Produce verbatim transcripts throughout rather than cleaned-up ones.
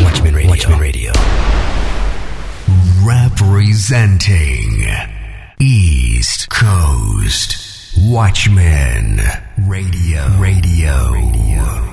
Watchmen Radio. Watchmen Radio. Representing East Coast Watchmen Radio. Radio. Radio.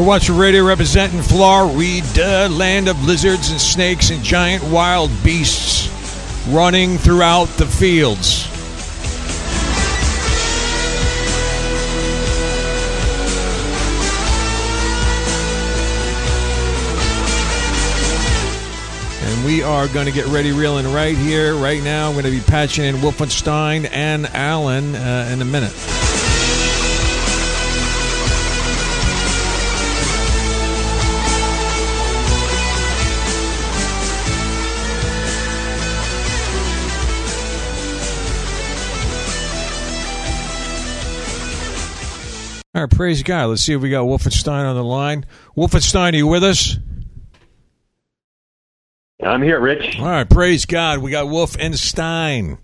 Watch Radio representing Florida, land of lizards and snakes and giant wild beasts running throughout the fields. And we are going to get ready, reeling right here, right now. I'm going to be patching in Wolfenstein and Alan uh, in a minute. All right, praise God. Let's see if we got Wolfenstein on the line. Wolfenstein, are you with us? I'm here, Rich. All right, praise God. We got Wolfenstein,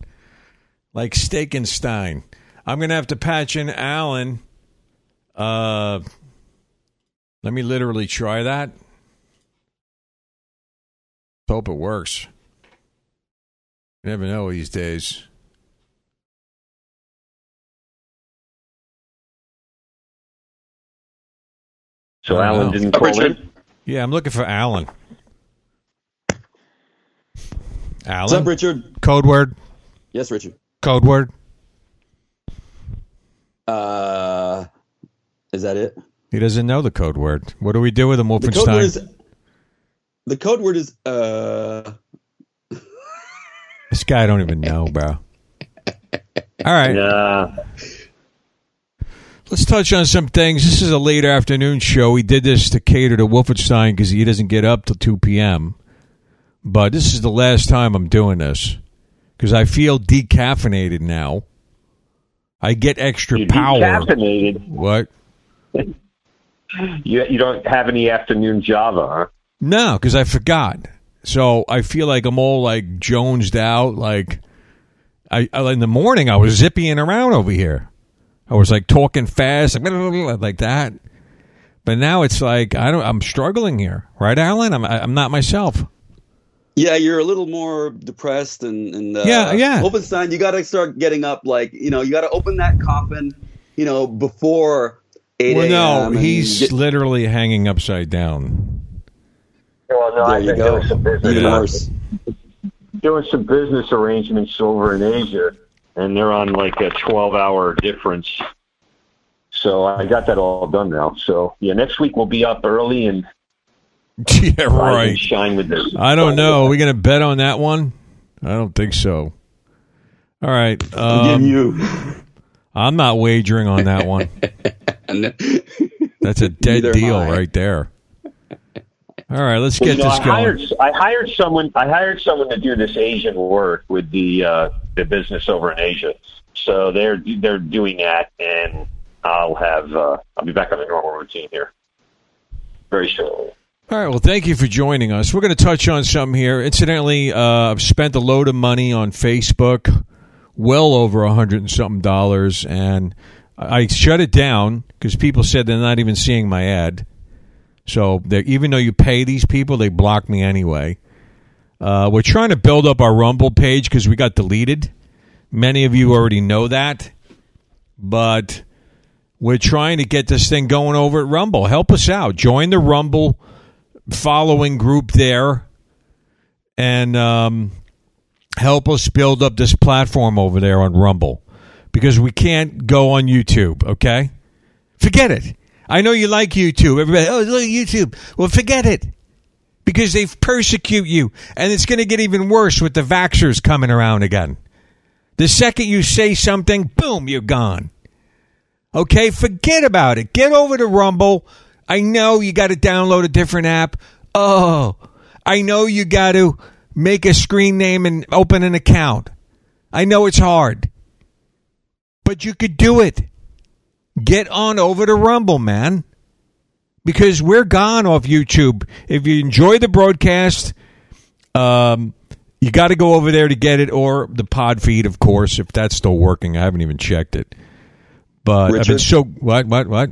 like Steakenstein. I'm going to have to patch in Alan. Uh, let me literally try that. Hope it works. You never know these days. So Alan know. didn't call oh, in? Yeah, I'm looking for Alan. Alan? What's up, Richard? Code word? Yes, Richard. Code word? Uh, is that it? He doesn't know the code word. What do we do with him, Wolfenstein? The code word is... The code word is uh... This guy I don't even know, bro. All right. Nah. Let's touch on some things. This is a late afternoon show. We did this to cater to Wolfenstein because he doesn't get up till two p.m. But this is the last time I'm doing this because I feel decaffeinated now. I get extra You're power. Decaffeinated? What? you you don't have any afternoon Java, huh? No, because I forgot. So I feel like I'm all like jonesed out. Like I, I in the morning, I was zipping around over here. I was like talking fast, like, blah, blah, blah, like that. But now it's like I don't. I'm struggling here, right, Alan? I'm I'm not myself. Yeah, you're a little more depressed, and and uh, yeah, yeah. Wolfenstein, you got to start getting up. Like you know, you got to open that coffin. You know, before eight a.m. Well, no, he's get- literally hanging upside down. Well, no, there I you think go. Doing some business, yeah. doing some business arrangements over in Asia. And they're on like a twelve-hour difference. So I got that all done now. So, yeah, next week we'll be up early and yeah, right. shine with this. I don't know. Are we going to bet on that one? I don't think so. All right. Um, you. I'm not wagering on that one. That's a dead deal right there. All right, let's get well, you know, this I going. Hired, I hired someone. I hired someone to do this Asian work with the uh, the business over in Asia. So they're they're doing that, and I'll have uh, I'll be back on the normal routine here very shortly. All right. Well, thank you for joining us. We're going to touch on something here. Incidentally, uh, I've spent a load of money on Facebook, well over a hundred and something dollars, and I shut it down because people said they're not even seeing my ad. So even though you pay these people, they block me anyway. Uh, we're trying to build up our Rumble page because we got deleted. Many of you already know that. But we're trying to get this thing going over at Rumble. Help us out. Join the Rumble following group there. And um, help us build up this platform over there on Rumble. Because we can't go on YouTube, okay? Forget it. I know you like YouTube. Everybody, oh, look at YouTube. Well, forget it. Because they persecute you. And it's going to get even worse with the vaxxers coming around again. The second you say something, boom, you're gone. Okay, forget about it. Get over to Rumble. I know you got to download a different app. Oh, I know you got to make a screen name and open an account. I know it's hard. But you could do it. Get on over to Rumble, man, because we're gone off YouTube. If you enjoy the broadcast, um, you got to go over there to get it, or the pod feed, of course, if that's still working. I haven't even checked it. But Richard, I've been so – what, what, what?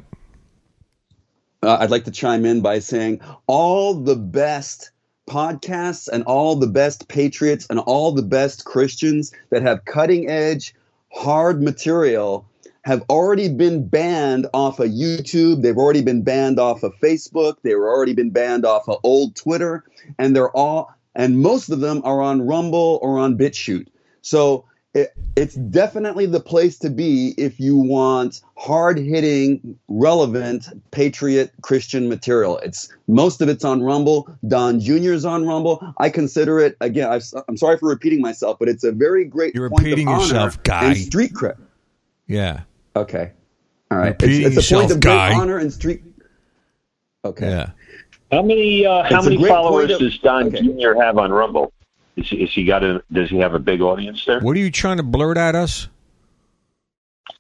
Uh, I'd like to chime in by saying all the best podcasts and all the best patriots and all the best Christians that have cutting-edge, hard material – have already been banned off of YouTube. They've already been banned off of Facebook. They've already been banned off of old Twitter. And they're all, and most of them are on Rumble or on BitChute. So it, it's definitely the place to be if you want hard-hitting, relevant, patriot Christian material. It's most of it's on Rumble. Don Junior is on Rumble. I consider it, again, I've, I'm sorry for repeating myself, but it's a very great You're point repeating of honor yourself, guy. And street cred. Yeah. Okay. All right. Repeat it's, it's yourself, a point of guy. Great honor and street. Okay. Yeah. How many uh, how it's many followers of... does Don okay. Junior have on Rumble? Is he, is he got a? Does he have a big audience there? What are you trying to blurt at us?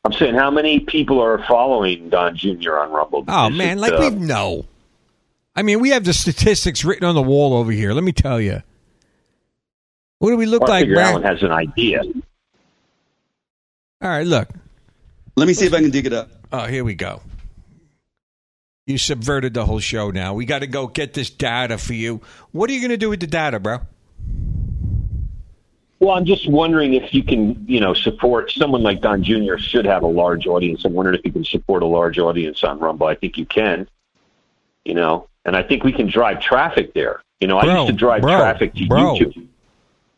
I'm saying how many people are following Don Junior on Rumble? Oh is man, it, like uh... we know. I mean, we have the statistics written on the wall over here. Let me tell you. What do we look I like? Alan has an idea. All right, look. Let me see if I can dig it up. Oh, here we go. You subverted the whole show now. We got to go get this data for you. What are you going to do with the data, bro? Well, I'm just wondering if you can, you know, support someone like Don Junior should have a large audience. I'm wondering if you can support a large audience on Rumble. I think you can, you know, and I think we can drive traffic there. You know, bro, I used to drive bro, traffic to bro. YouTube.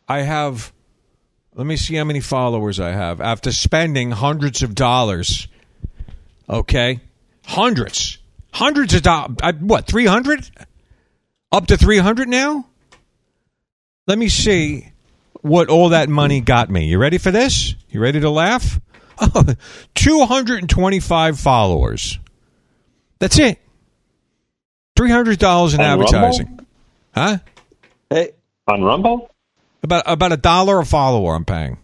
I have... Let me see how many followers I have after spending hundreds of dollars. Okay? Hundreds. Hundreds of dollars. What, three hundred? Up to three hundred now? Let me see what all that money got me. You ready for this? You ready to laugh? two hundred twenty-five followers. That's it. three hundred dollars in on advertising. Rumble? Huh? Hey, on Rumble? About about a dollar a follower I'm paying.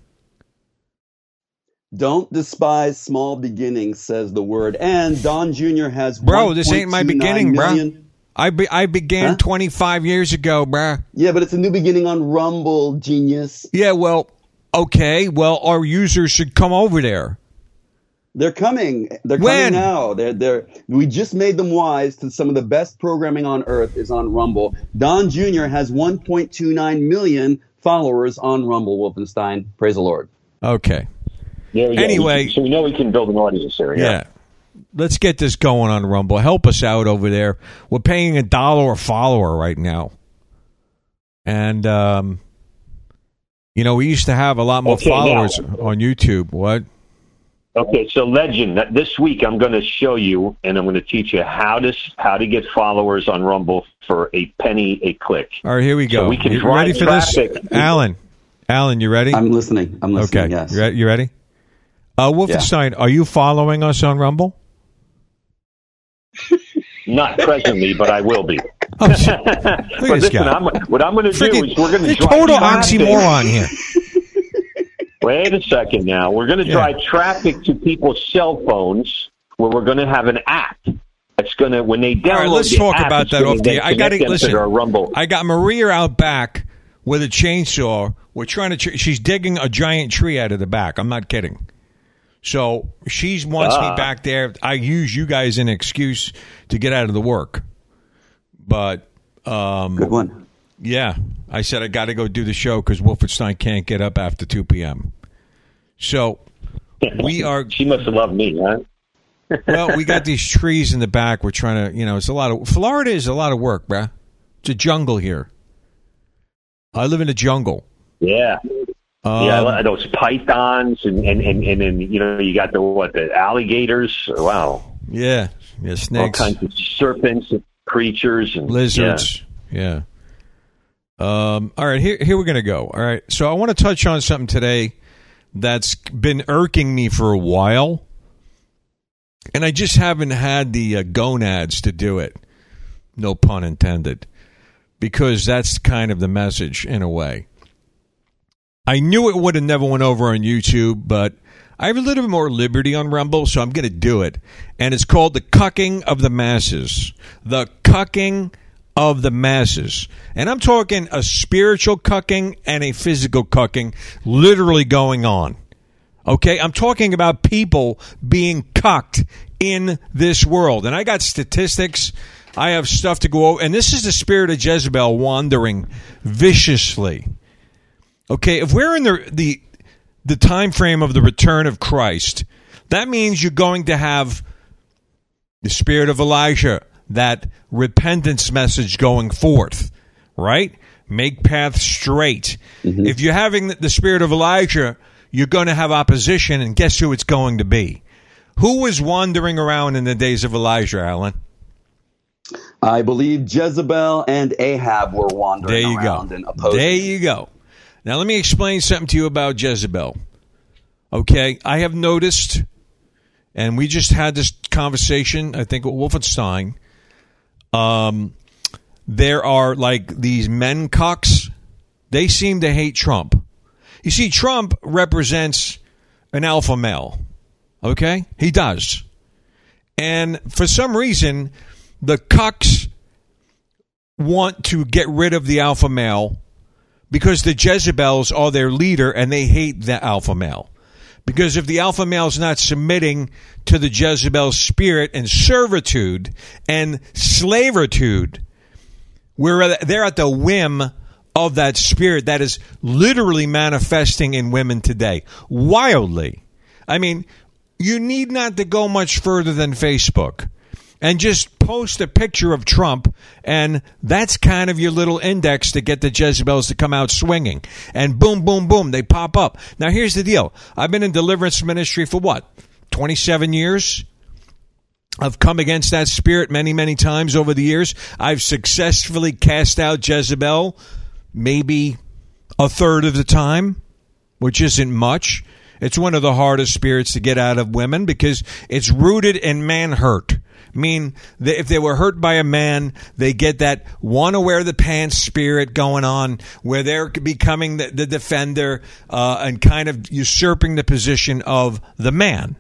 Don't despise small beginnings, says the word. And Don Junior has bro, this ain't my beginning, million. Bro. I be, I began huh? twenty-five years ago, bro. Yeah, but it's a new beginning on Rumble, genius. Yeah, well, okay. Well, our users should come over there. They're coming. They're when? coming now. They're, they're, we just made them wise to some of the best programming on earth is on Rumble. Don Junior has one point two nine million followers on Rumble, Wolfenstein. Praise the Lord. Okay. Yeah, yeah, anyway. We can, so we know we can build an audience there. Yeah. yeah. Let's get this going on Rumble. Help us out over there. We're paying a dollar a follower right now. And, um, you know, we used to have a lot more okay, followers now. on YouTube. What? Okay, so Legend, this week I'm going to show you and I'm going to teach you how to how to get followers on Rumble for a penny a click. All right, here we go. So we can you ready for traffic. This? Alan, Alan, you ready? I'm listening. I'm listening, okay. Yes. You, re- you ready? Uh, Wolfenstein, yeah. Are you following us on Rumble? Not presently, but I will be. I'm just, look at this listen, guy. I'm, what I'm going to do is we're going to total oxymoron here. Wait a second now. We're going to yeah. drive traffic to people's cell phones where we're going to have an app. That's going to, when they download All right, let's the talk app, about that off the air. I got to, listen, Rumble. I got Maria out back with a chainsaw. We're trying to, tr- she's digging a giant tree out of the back. I'm not kidding. So she wants uh, me back there. I use you guys as an excuse to get out of the work. But, um, good one. Yeah. I said, I got to go do the show because Wolfenstein can't get up after two p.m. So we are. She must have loved me, huh? Well, we got these trees in the back. We're trying to, you know, it's a lot of, Florida is a lot of work, bruh. It's a jungle here. I live in a jungle. Yeah. Um, yeah, those pythons and, and, and, and then, you know, you got the, what, the alligators. Wow. Yeah. Yeah, snakes. All kinds of serpents and creatures. And, lizards. Yeah. yeah. Um, all right, here, here we're going to go. All right. So I want to touch on something today that's been irking me for a while. And I just haven't had the uh, gonads to do it, no pun intended, because that's kind of the message in a way. I knew it would have never went over on YouTube, but I have a little bit more liberty on Rumble, so I'm going to do it. And it's called The Cucking of the Masses. The Cucking of the Masses. And I'm talking a spiritual cucking and a physical cucking literally going on. Okay, I'm talking about people being cucked in this world. And I got statistics. I have stuff to go over. And this is the spirit of Jezebel wandering viciously. Okay, if we're in the, the, the time frame of the return of Christ, that means you're going to have the spirit of Elijah, that repentance message going forth, right? Make paths straight. Mm-hmm. If you're having the spirit of Elijah, you're going to have opposition, and guess who it's going to be? Who was wandering around in the days of Elijah, Alan? I believe Jezebel and Ahab were wandering around go. and opposing. There you go. Now, let me explain something to you about Jezebel. Okay, I have noticed, and we just had this conversation, I think, with Wolfenstein. Um, there are, like, these men cocks. They seem to hate Trump. You see, Trump represents an alpha male, okay? He does. And for some reason, the cucks want to get rid of the alpha male because the Jezebels are their leader and they hate the alpha male. Because if the alpha male is not submitting to the Jezebel spirit and servitude and slaveritude, we're, they're at the whim of that spirit that is literally manifesting in women today. Wildly. I mean, you need not to go much further than Facebook and just post a picture of Trump, and that's kind of your little index to get the Jezebels to come out swinging. And boom, boom, boom, they pop up. Now, here's the deal. I've been in deliverance ministry for what? twenty-seven years? I've come against that spirit many, many times over the years. I've successfully cast out Jezebel maybe a third of the time, which isn't much. It's one of the hardest spirits to get out of women because it's rooted in man hurt. I mean, if they were hurt by a man, they get that want to wear the pants spirit going on where they're becoming the, the defender uh, and kind of usurping the position of the man.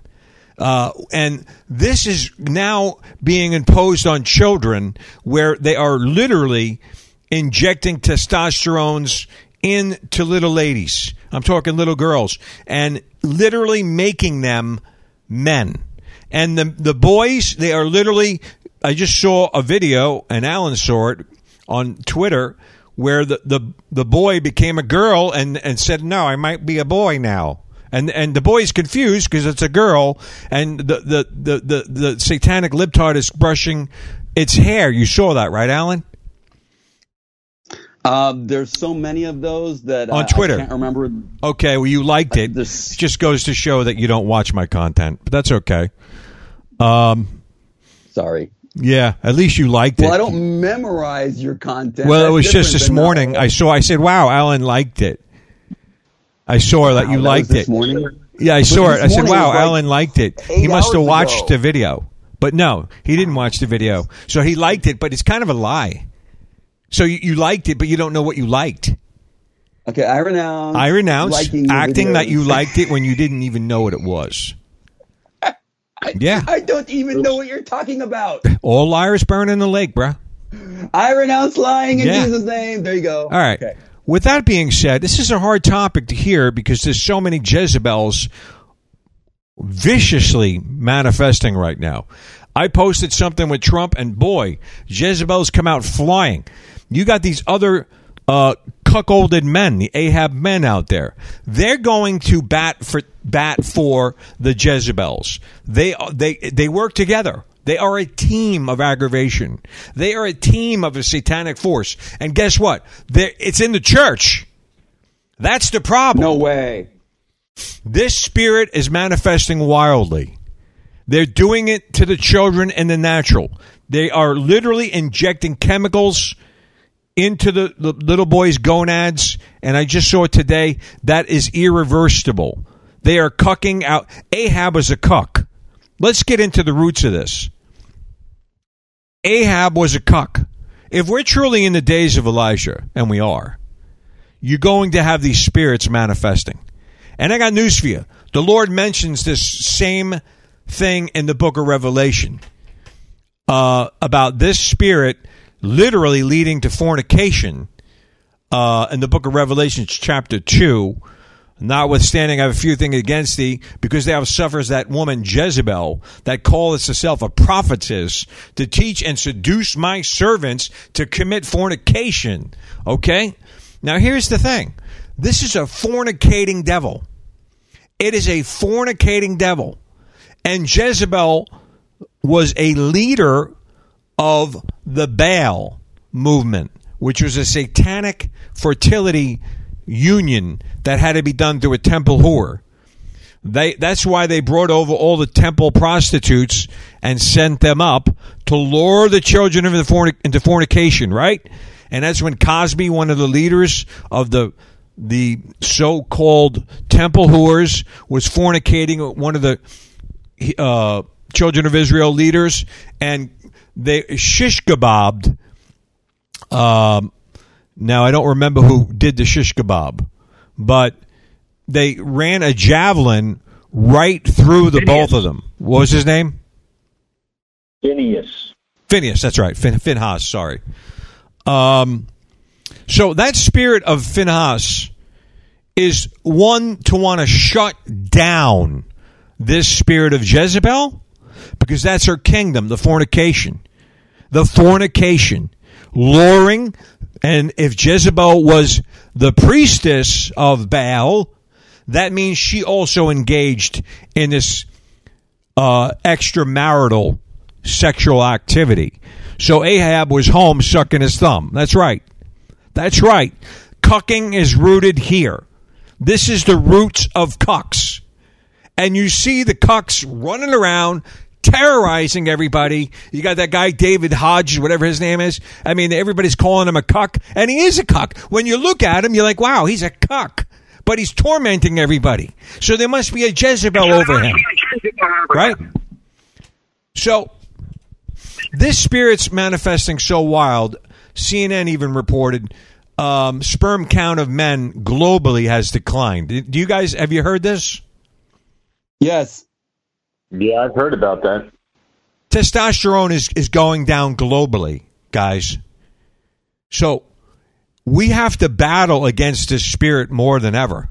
Uh, and this is now being imposed on children where they are literally injecting testosterones into little ladies. I'm talking little girls. And literally making them men. And the the boys, they are literally, I just saw a video, and Alan saw it on Twitter, where the, the, the boy became a girl and, and said, no, I might be a boy now. And and the boy's confused because it's a girl, and the, the, the, the, the satanic libtard is brushing its hair. You saw that, right, Alan? Uh, there's so many of those that on uh, Twitter. I can't remember. Okay, well, you liked it. Uh, it just goes to show that you don't watch my content, but that's okay. Um, Sorry. Yeah, at least you liked well, it. Well, I don't memorize your content. Well, that's it was just this morning. I saw. I said, wow, Alan liked it. I saw that wow, you that liked it. Morning? Yeah, I saw it. I said, wow, like Alan liked it. He must have watched ago. the video. But no, he didn't watch the video. So he liked it, but it's kind of a lie. So you, you liked it, but you don't know what you liked. Okay, I renounce. I renounce acting that you liked it when you didn't even know what it was. I, yeah. I don't even know what you're talking about. All liars burn in the lake, bruh. I renounce lying in yeah. Jesus' name. There you go. All right. Okay. With that being said, this is a hard topic to hear because there's so many Jezebels viciously manifesting right now. I posted something with Trump, and boy, Jezebels come out flying. You got these other uh, cuckolded men, the Ahab men out there. They're going to bat for bat for the Jezebels. They they they work together. They are a team of aggravation. They are a team of a satanic force. And guess what? They're, it's in the church. That's the problem. No way. This spirit is manifesting wildly. They're doing it to the children in the natural. They are literally injecting chemicals into the, the little boys' gonads. And I just saw it today. That is irreversible. They are cucking out. Ahab is a cuck. Let's get into the roots of this. Ahab was a cuck. If we're truly in the days of Elijah, and we are, you're going to have these spirits manifesting. And I got news for you. The Lord mentions this same thing in the book of Revelation uh, about this spirit literally leading to fornication uh, in the book of Revelation chapter two. Notwithstanding, I have a few things against thee, because thou sufferest that woman Jezebel, that calleth herself a prophetess, to teach and seduce my servants to commit fornication. Okay? Now, here's the thing. This is a fornicating devil. It is a fornicating devil. And Jezebel was a leader of the Baal movement, which was a satanic fertility union that had to be done through a temple whore. They, that's why they brought over all the temple prostitutes and sent them up to lure the children into, the fornic- into fornication, right? And that's when Cosby, one of the leaders of the the so-called temple whores, was fornicating one of the uh, Children of Israel leaders, and they shish kebabbed. Um, now, I don't remember who did the shish kebab, but they ran a javelin right through the Phinehas. Both of them. What was his name? Phinehas. Phinehas, that's right. Phin- Phinehas, sorry. Um, so that spirit of Phinehas is one to want to shut down this spirit of Jezebel, because that's her kingdom, the fornication. The fornication. Luring. And if Jezebel was the priestess of Baal, that means she also engaged in this uh, extramarital sexual activity. So Ahab was home sucking his thumb. That's right. That's right. Cucking is rooted here. This is the roots of cucks. And you see the cucks running around, terrorizing everybody. You got that guy, David Hodge, whatever his name is. I mean, everybody's calling him a cuck, and he is a cuck. When you look at him, you're like, wow, he's a cuck, but he's tormenting everybody. So there must be a Jezebel over him, right? So this spirit's manifesting so wild, C N N even reported um, sperm count of men globally has declined. Do you guys, have you heard this? Yes. Yeah, I've heard about that. Testosterone is, is going down globally, guys. So we have to battle against this spirit more than ever.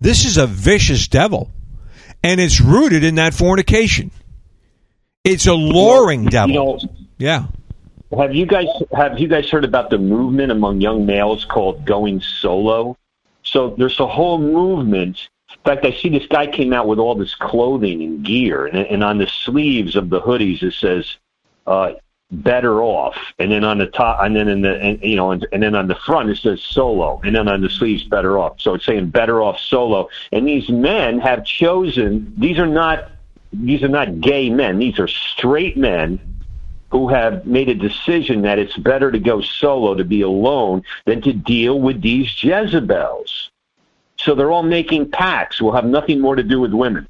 This is a vicious devil, and it's rooted in that fornication. It's a luring devil. You know, yeah. Have you guys have you guys heard about the movement among young males called Going Solo? So there's a whole movement. In fact, I see this guy came out with all this clothing and gear, and, and on the sleeves of the hoodies it says uh, "Better Off," and then on the top, and then in the and, you know, and, and then on the front it says "Solo," and then on the sleeves "Better Off." So it's saying "Better Off Solo." And these men have chosen; these are not these are not gay men; these are straight men who have made a decision that it's better to go solo, to be alone, than to deal with these Jezebels. So they're all making pacts. We'll have nothing more to do with women.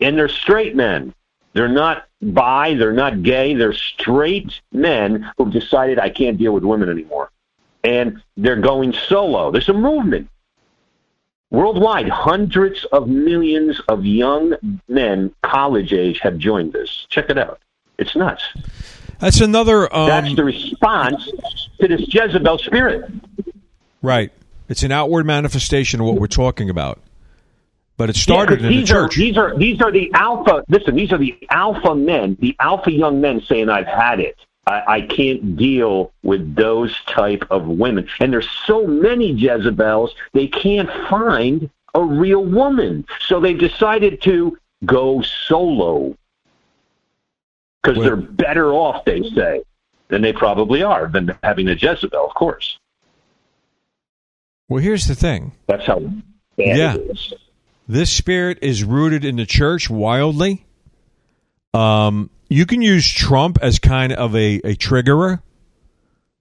And they're straight men. They're not bi, they're not gay, they're straight men who've decided I can't deal with women anymore. And they're going solo. There's a movement. Worldwide, hundreds of millions of young men, college age, have joined this. Check it out. It's nuts. That's another... Um, That's the response to this Jezebel spirit. Right. It's an outward manifestation of what we're talking about. But it started yeah, in the church. Are, these, are, these are the alpha... Listen, these are the alpha men, the alpha young men saying, I've had it. I, I can't deal with those type of women. And there's so many Jezebels, they can't find a real woman. So they've decided to go solo. Because they're better off, they say, than they probably are, than having a Jezebel, of course. Well, here's the thing. That's how bad yeah. it is. This spirit is rooted in the church wildly. Um, you can use Trump as kind of a, a triggerer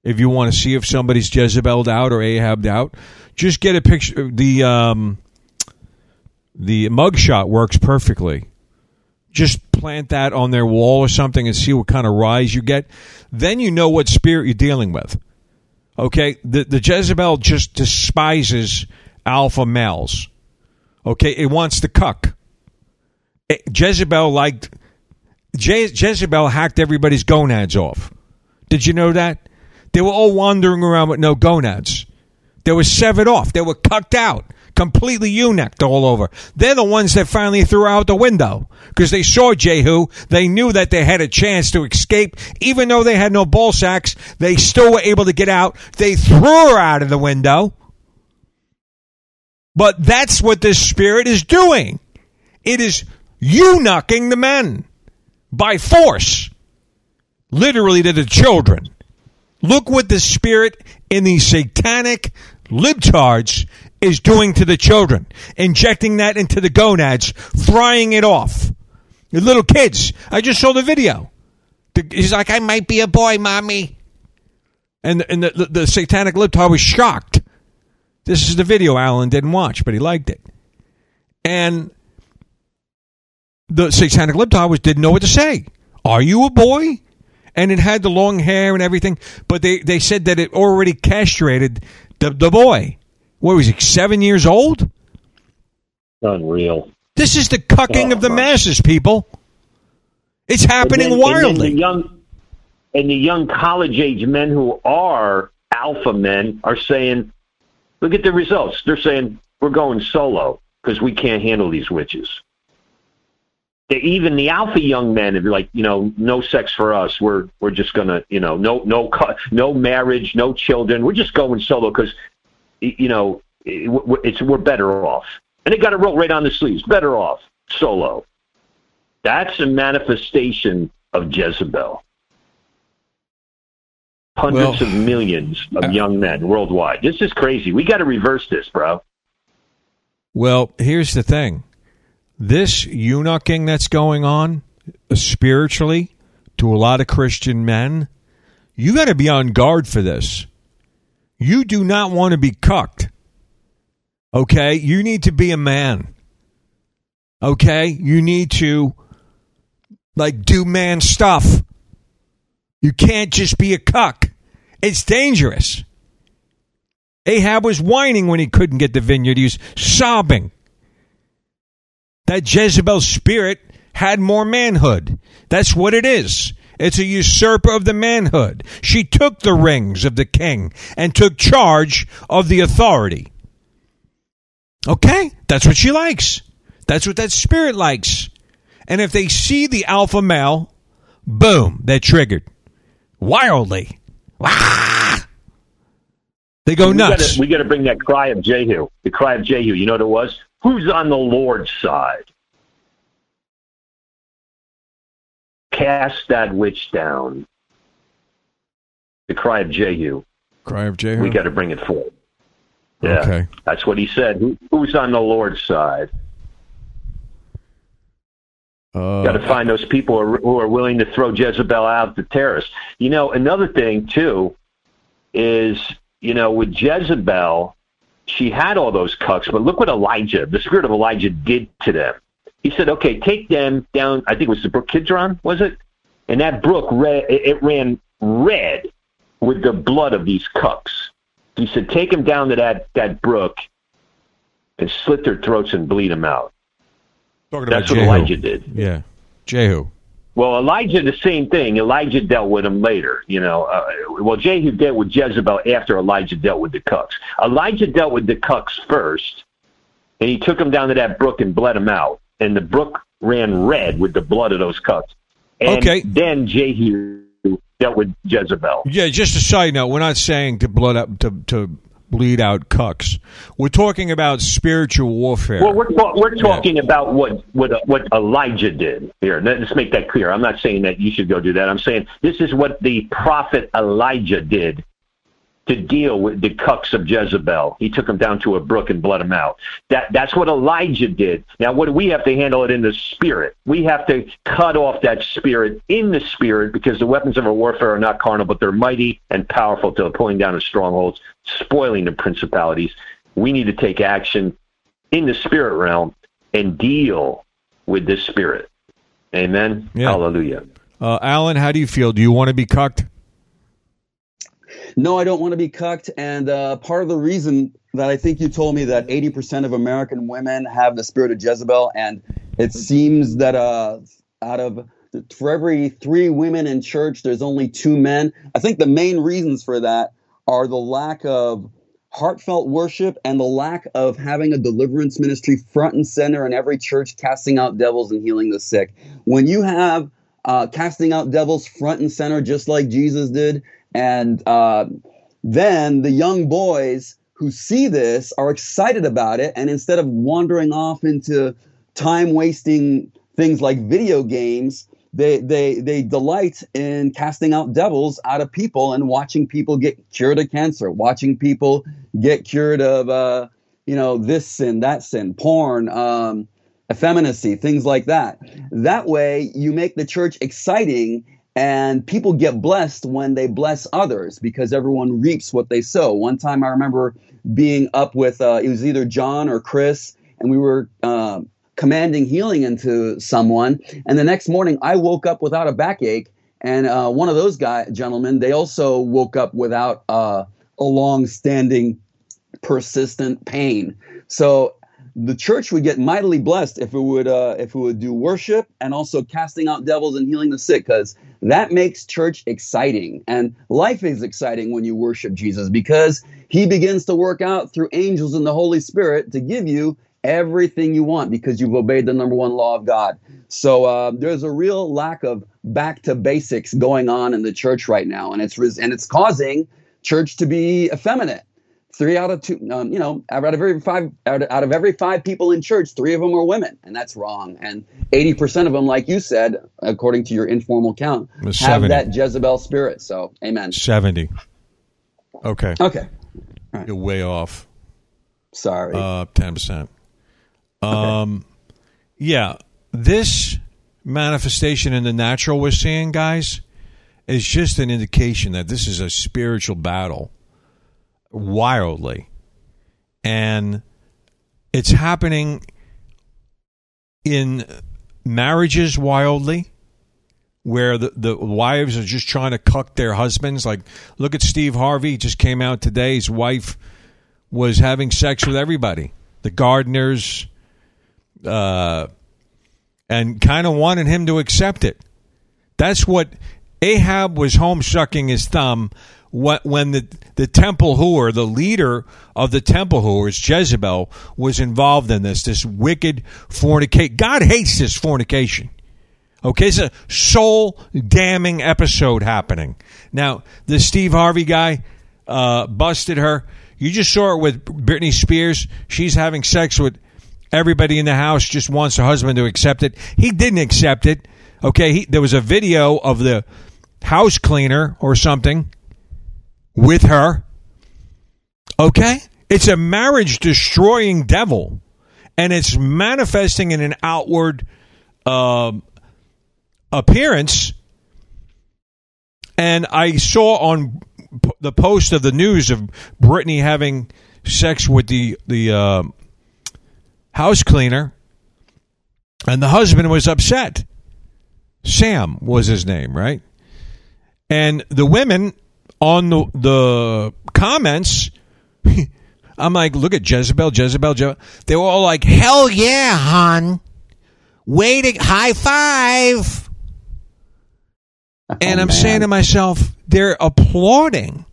if you want to see if somebody's Jezebel'd out or Ahab'd out. Just get a picture. The um, the mugshot works perfectly. Just plant that on their wall or something and see what kind of rise you get. Then you know what spirit you're dealing with. Okay? The, the Jezebel just despises alpha males. Okay? It wants the cuck. It, Jezebel liked... Je- Jezebel hacked everybody's gonads off. Did you know that? They were all wandering around with no gonads. They were severed off. They were cucked out. Completely eunuched all over. They're the ones that finally threw out the window because they saw Jehu. They knew that they had a chance to escape. Even though they had no ball sacks, they still were able to get out. They threw her out of the window. But that's what this spirit is doing. It is eunuching the men by force. Literally to the children. Look what the spirit in the satanic libtards is doing to the children, injecting that into the gonads, frying it off. The little kids. I just saw the video. The, he's like, I might be a boy, mommy. And, and the, the, the satanic libtard was shocked. This is the video Alan didn't watch, but he liked it. And the satanic libtard was, didn't know what to say. Are you a boy? And it had the long hair and everything, but they, they said that it already castrated the, the boy. What was he, seven years old? Unreal. This is the cucking oh, of the my. masses, people. It's happening and then, wildly. And the, young, and the young college-age men who are alpha men are saying, look at the results. They're saying, we're going solo because we can't handle these witches. They, even the alpha young men, if you're like, you know, no sex for us. We're we're just going to, you know, no, no, no marriage, no children. We're just going solo because... You know, it's we're better off. And they got to roll right on the sleeves. Better off. Solo. That's a manifestation of Jezebel. Hundreds well, of millions of young men worldwide. This is crazy. We got to reverse this, bro. Well, here's the thing. This eunuching that's going on spiritually to a lot of Christian men, you got to be on guard for this. You do not want to be cucked, okay? You need to be a man, okay? You need to, like, do man stuff. You can't just be a cuck. It's dangerous. Ahab was whining when he couldn't get the vineyard. He was sobbing. That Jezebel spirit had more manhood. That's what it is. It's a usurper of the manhood. She took the rings of the king and took charge of the authority. Okay? That's what she likes. That's what that spirit likes. And if they see the alpha male, boom, they're triggered. Wildly. Ah! They go nuts. We got to bring that cry of Jehu. The cry of Jehu. You know what it was? Who's on the Lord's side? Cast that witch down. The cry of Jehu. Cry of Jehu? We got to bring it forward. Yeah. Okay. That's what he said. Who, who's on the Lord's side? Uh, got to find those people who are, who are willing to throw Jezebel out, the terrorists. You know, another thing, too, is, you know, with Jezebel, she had all those cucks, but look what Elijah, the spirit of Elijah, did to them. he said, okay, take them down, I think it was the Brook Kidron, was it? And that brook, red, it ran red with the blood of these cucks. He said, take them down to that, that brook and slit their throats and bleed them out. Talking That's about what Jehu. Elijah did. Yeah, Jehu. Well, Elijah, the same thing. Elijah dealt with him later, you know. Uh, well, Jehu dealt with Jezebel after Elijah dealt with the cucks. Elijah dealt with the cucks first, and he took them down to that brook and bled them out. And the brook ran red with the blood of those cucks. And okay. Then Jehu dealt with Jezebel. Yeah, just a side note, we're not saying to blood up to, to bleed out cucks. We're talking about spiritual warfare. Well, we're ta- we're talking yeah. about what what what Elijah did here. Let's make that clear. I'm not saying that you should go do that. I'm saying this is what the prophet Elijah did to deal with the cucks of Jezebel. He took them down to a brook and bled them out. That That's what Elijah did. Now, what do we have to handle it in the spirit? We have to cut off that spirit in the spirit, because the weapons of our warfare are not carnal, but they're mighty and powerful to the pulling down of strongholds, spoiling the principalities. We need to take action in the spirit realm and deal with this spirit. Amen? Yeah. Hallelujah. Uh, Alan, how do you feel? Do you want to be cucked? No, I don't want to be cucked, and uh, part of the reason that I think you told me that eighty percent of American women have the spirit of Jezebel, and it seems that uh, out of for every three women in church, there's only two men. I think the main reasons for that are the lack of heartfelt worship and the lack of having a deliverance ministry front and center in every church, casting out devils and healing the sick. When you have uh, casting out devils front and center, just like Jesus did, And uh, then the young boys who see this are excited about it, and instead of wandering off into time-wasting things like video games, they they they delight in casting out devils out of people and watching people get cured of cancer, watching people get cured of uh, you know this sin, that sin, porn, um, effeminacy, things like that. That way, you make the church exciting. And people get blessed when they bless others, because everyone reaps what they sow. One time I remember being up with, uh, it was either John or Chris, and we were uh, commanding healing into someone. And the next morning I woke up without a backache. And uh, one of those guy gentlemen, they also woke up without uh, a long-standing, persistent pain. So the church would get mightily blessed if it would uh, if it would do worship and also casting out devils and healing the sick, because that makes church exciting. And life is exciting when you worship Jesus, because he begins to work out through angels and the Holy Spirit to give you everything you want, because you've obeyed the number one law of God. So uh, there's a real lack of back to basics going on in the church right now, and it's res- and it's causing church to be effeminate. Three out of two, um, you know, out of every five, out of, out of every five people in church, three of them are women, and that's wrong. And eighty percent of them, like you said, according to your informal count, have seventy that Jezebel spirit. So, amen. seventy Okay. Okay. Right. You're way off. Sorry. Uh, ten percent Um, okay. Yeah, this manifestation in the natural we're seeing, guys, is just an indication that this is a spiritual battle. Wildly, and it's happening in marriages wildly, where the, the wives are just trying to cuck their husbands. Like, look at Steve Harvey. He just came out today. His wife was having sex with everybody, the gardeners, uh, and kind of wanted him to accept it. That's what Ahab was home sucking his thumb. What, when the the temple whore, the leader of the temple whores, Jezebel, was involved in this, this wicked fornication. God hates this fornication. Okay, it's a soul-damning episode happening. Now, the Steve Harvey guy uh, busted her. You just saw it with Britney Spears. She's having sex with everybody in the house, just wants her husband to accept it. He didn't accept it. Okay, he, there was a video of the house cleaner or something with her. Okay? It's a marriage-destroying devil, and it's manifesting in an outward uh, appearance. And I saw on p- the post of the news of Britney having sex with the, the uh, house cleaner, And the husband was upset. Sam was his name, right? And the women on the, the comments, I'm like, look at Jezebel, Jezebel, Jezebel. They were all like, hell yeah, hon. Way to high five. Oh, and I'm man. saying to myself, they're applauding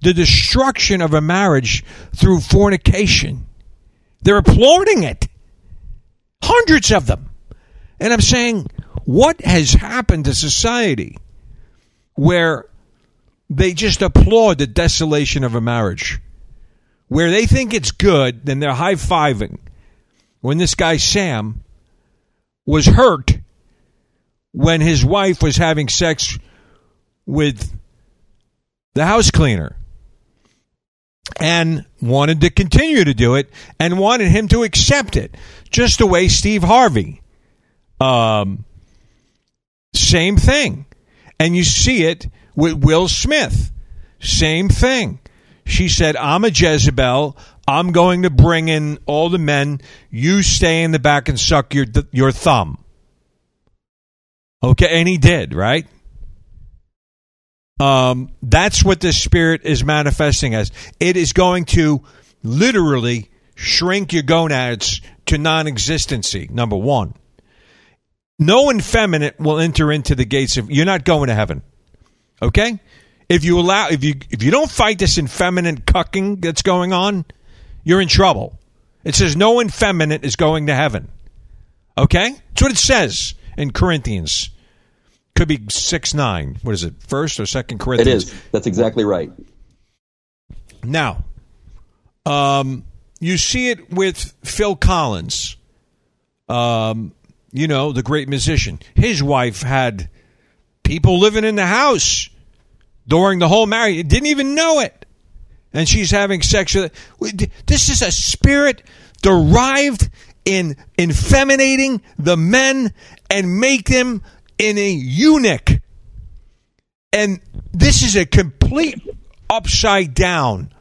the destruction of a marriage through fornication. They're applauding it. Hundreds of them. And I'm saying, what has happened to society where they just applaud the desolation of a marriage? Where they think it's good, then they're high-fiving. When this guy, Sam, was hurt when his wife was having sex with the house cleaner and wanted to continue to do it and wanted him to accept it, just the way Steve Harvey. Um, same thing. And you see it with Will Smith. Same thing. She said, I'm a Jezebel. I'm going to bring in all the men. You stay in the back and suck your your thumb. Okay, and he did, right? Um, that's what this spirit is manifesting as. It is going to literally shrink your gonads to non-existency, number one. No effeminate will enter into the gates of... You're not going to heaven, okay? If you allow, if you if you don't fight this effeminate cucking that's going on, you're in trouble. It says no effeminate is going to heaven, okay? That's what it says in Corinthians. Could be six nine. What is it, First or Second Corinthians? It is. That's exactly right. Now, um, you see it with Phil Collins, um, you know, the great musician. His wife had people living in the house during the whole marriage. Didn't even know it. And she's having sex with it. This is a spirit derived in infeminating the men and make them in a eunuch. And this is a complete upside down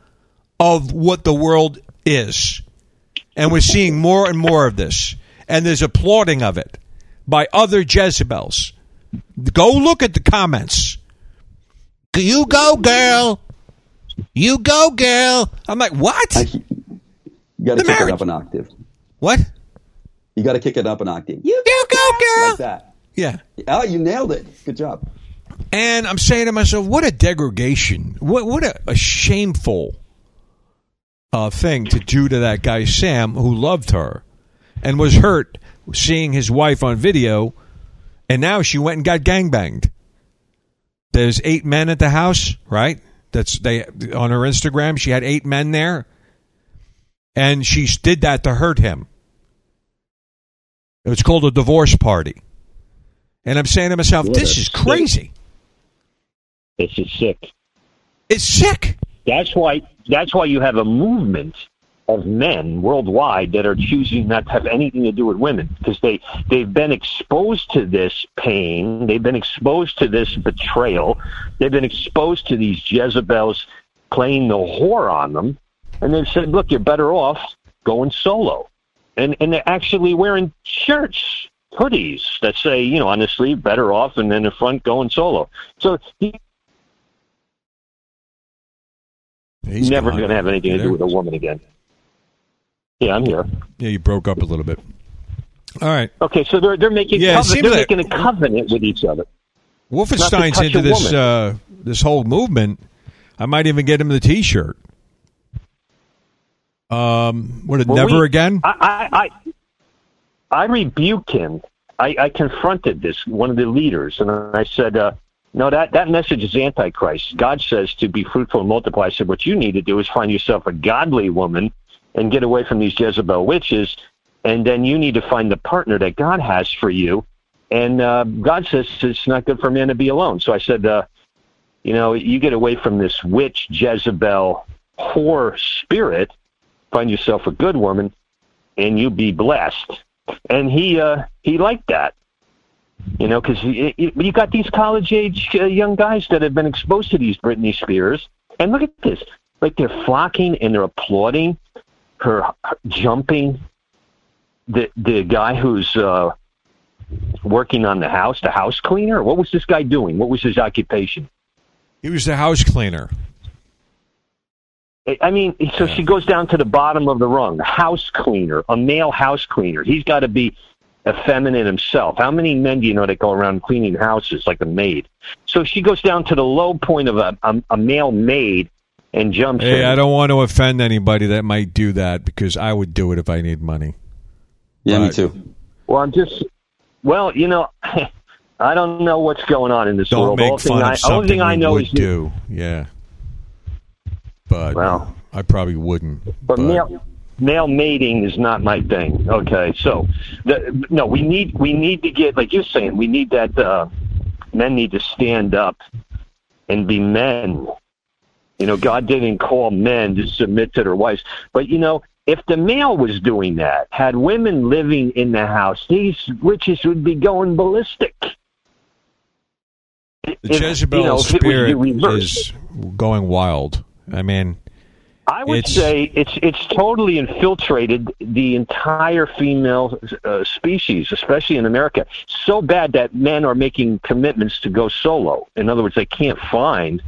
of what the world is. And we're seeing more and more of this. And there's applauding of it by other Jezebels. Go look at the comments. You go, girl. You go, girl. I'm like, what? I, you got to kick marriage. it up an octave. What? You got to kick it up an octave. You go, girl. Like that. Yeah. Oh, you nailed it. Good job. And I'm saying to myself, what a degradation. What what a, a shameful uh, thing to do to that guy, Sam, who loved her and was hurt seeing his wife on video. And now she went and got gangbanged. There's eight men at the house, right? That's they on her Instagram. She had eight men there. And she did that to hurt him. It's called a divorce party. And I'm saying to myself, yeah, this is crazy. Sick. This is sick. It's sick. That's why That's why you have a movement of men worldwide that are choosing not to have anything to do with women. Because they, they've been exposed to this pain. They've been exposed to this betrayal. They've been exposed to these Jezebels playing the whore on them. And they've said, look, you're better off going solo. And, and they're actually wearing shirts, hoodies that say, you know, on the sleeve, better off, and then the front going solo. So he's, he's never going to have anything to do with a woman again. Yeah, I'm here. Yeah, you broke up a little bit. All right. Okay, so they're they're making yeah, covenant, they're like making a covenant with each other. Wolfenstein's into this uh, this whole movement. I might even get him the T-shirt. Um, what it well, never we, again? I. I, I I rebuked him. I, I confronted this, one of the leaders, and I said, uh, no, that, that message is antichrist. God says to be fruitful and multiply. I said, what you need to do is find yourself a godly woman and get away from these Jezebel witches, and then you need to find the partner that God has for you. And uh, God says it's not good for man to be alone. So I said, uh, you know, you get away from this witch, Jezebel, whore spirit, find yourself a good woman, and you'll be blessed. And he uh, he liked that, you know, because you got these college-age uh, young guys that have been exposed to these Britney Spears. And look at this. Like, they're flocking and they're applauding her, her jumping, the the guy who's uh, working on the house, the house cleaner? What was this guy doing? What was his occupation? He was the house cleaner. I mean, so yeah. She goes down to the bottom of the rung, the house cleaner, a male house cleaner. He's got to be effeminate himself. How many men do you know that go around cleaning houses like a maid? So she goes down to the low point of a, a, a male maid and jumps hey, in. Hey, I don't want to offend anybody that might do that, because I would do it if I need money. Yeah, but, me too. Well, I'm just, well, you know, I don't know what's going on in this don't world. Don't make fun I, of something thing I know would is do. Yeah. But well, I probably wouldn't. But, but. Male, male mating is not my thing. Okay, so the, no, we need we need to get, like you're saying, we need that uh, men need to stand up and be men. You know, God didn't call men to submit to their wives. But you know, if the male was doing that, had women living in the house, these witches would be going ballistic. The if, Jezebel you know, spirit is going wild. I mean, I would it's, say it's it's totally infiltrated the entire female uh, species, especially in America, so bad that men are making commitments to go solo. In other words, they can't find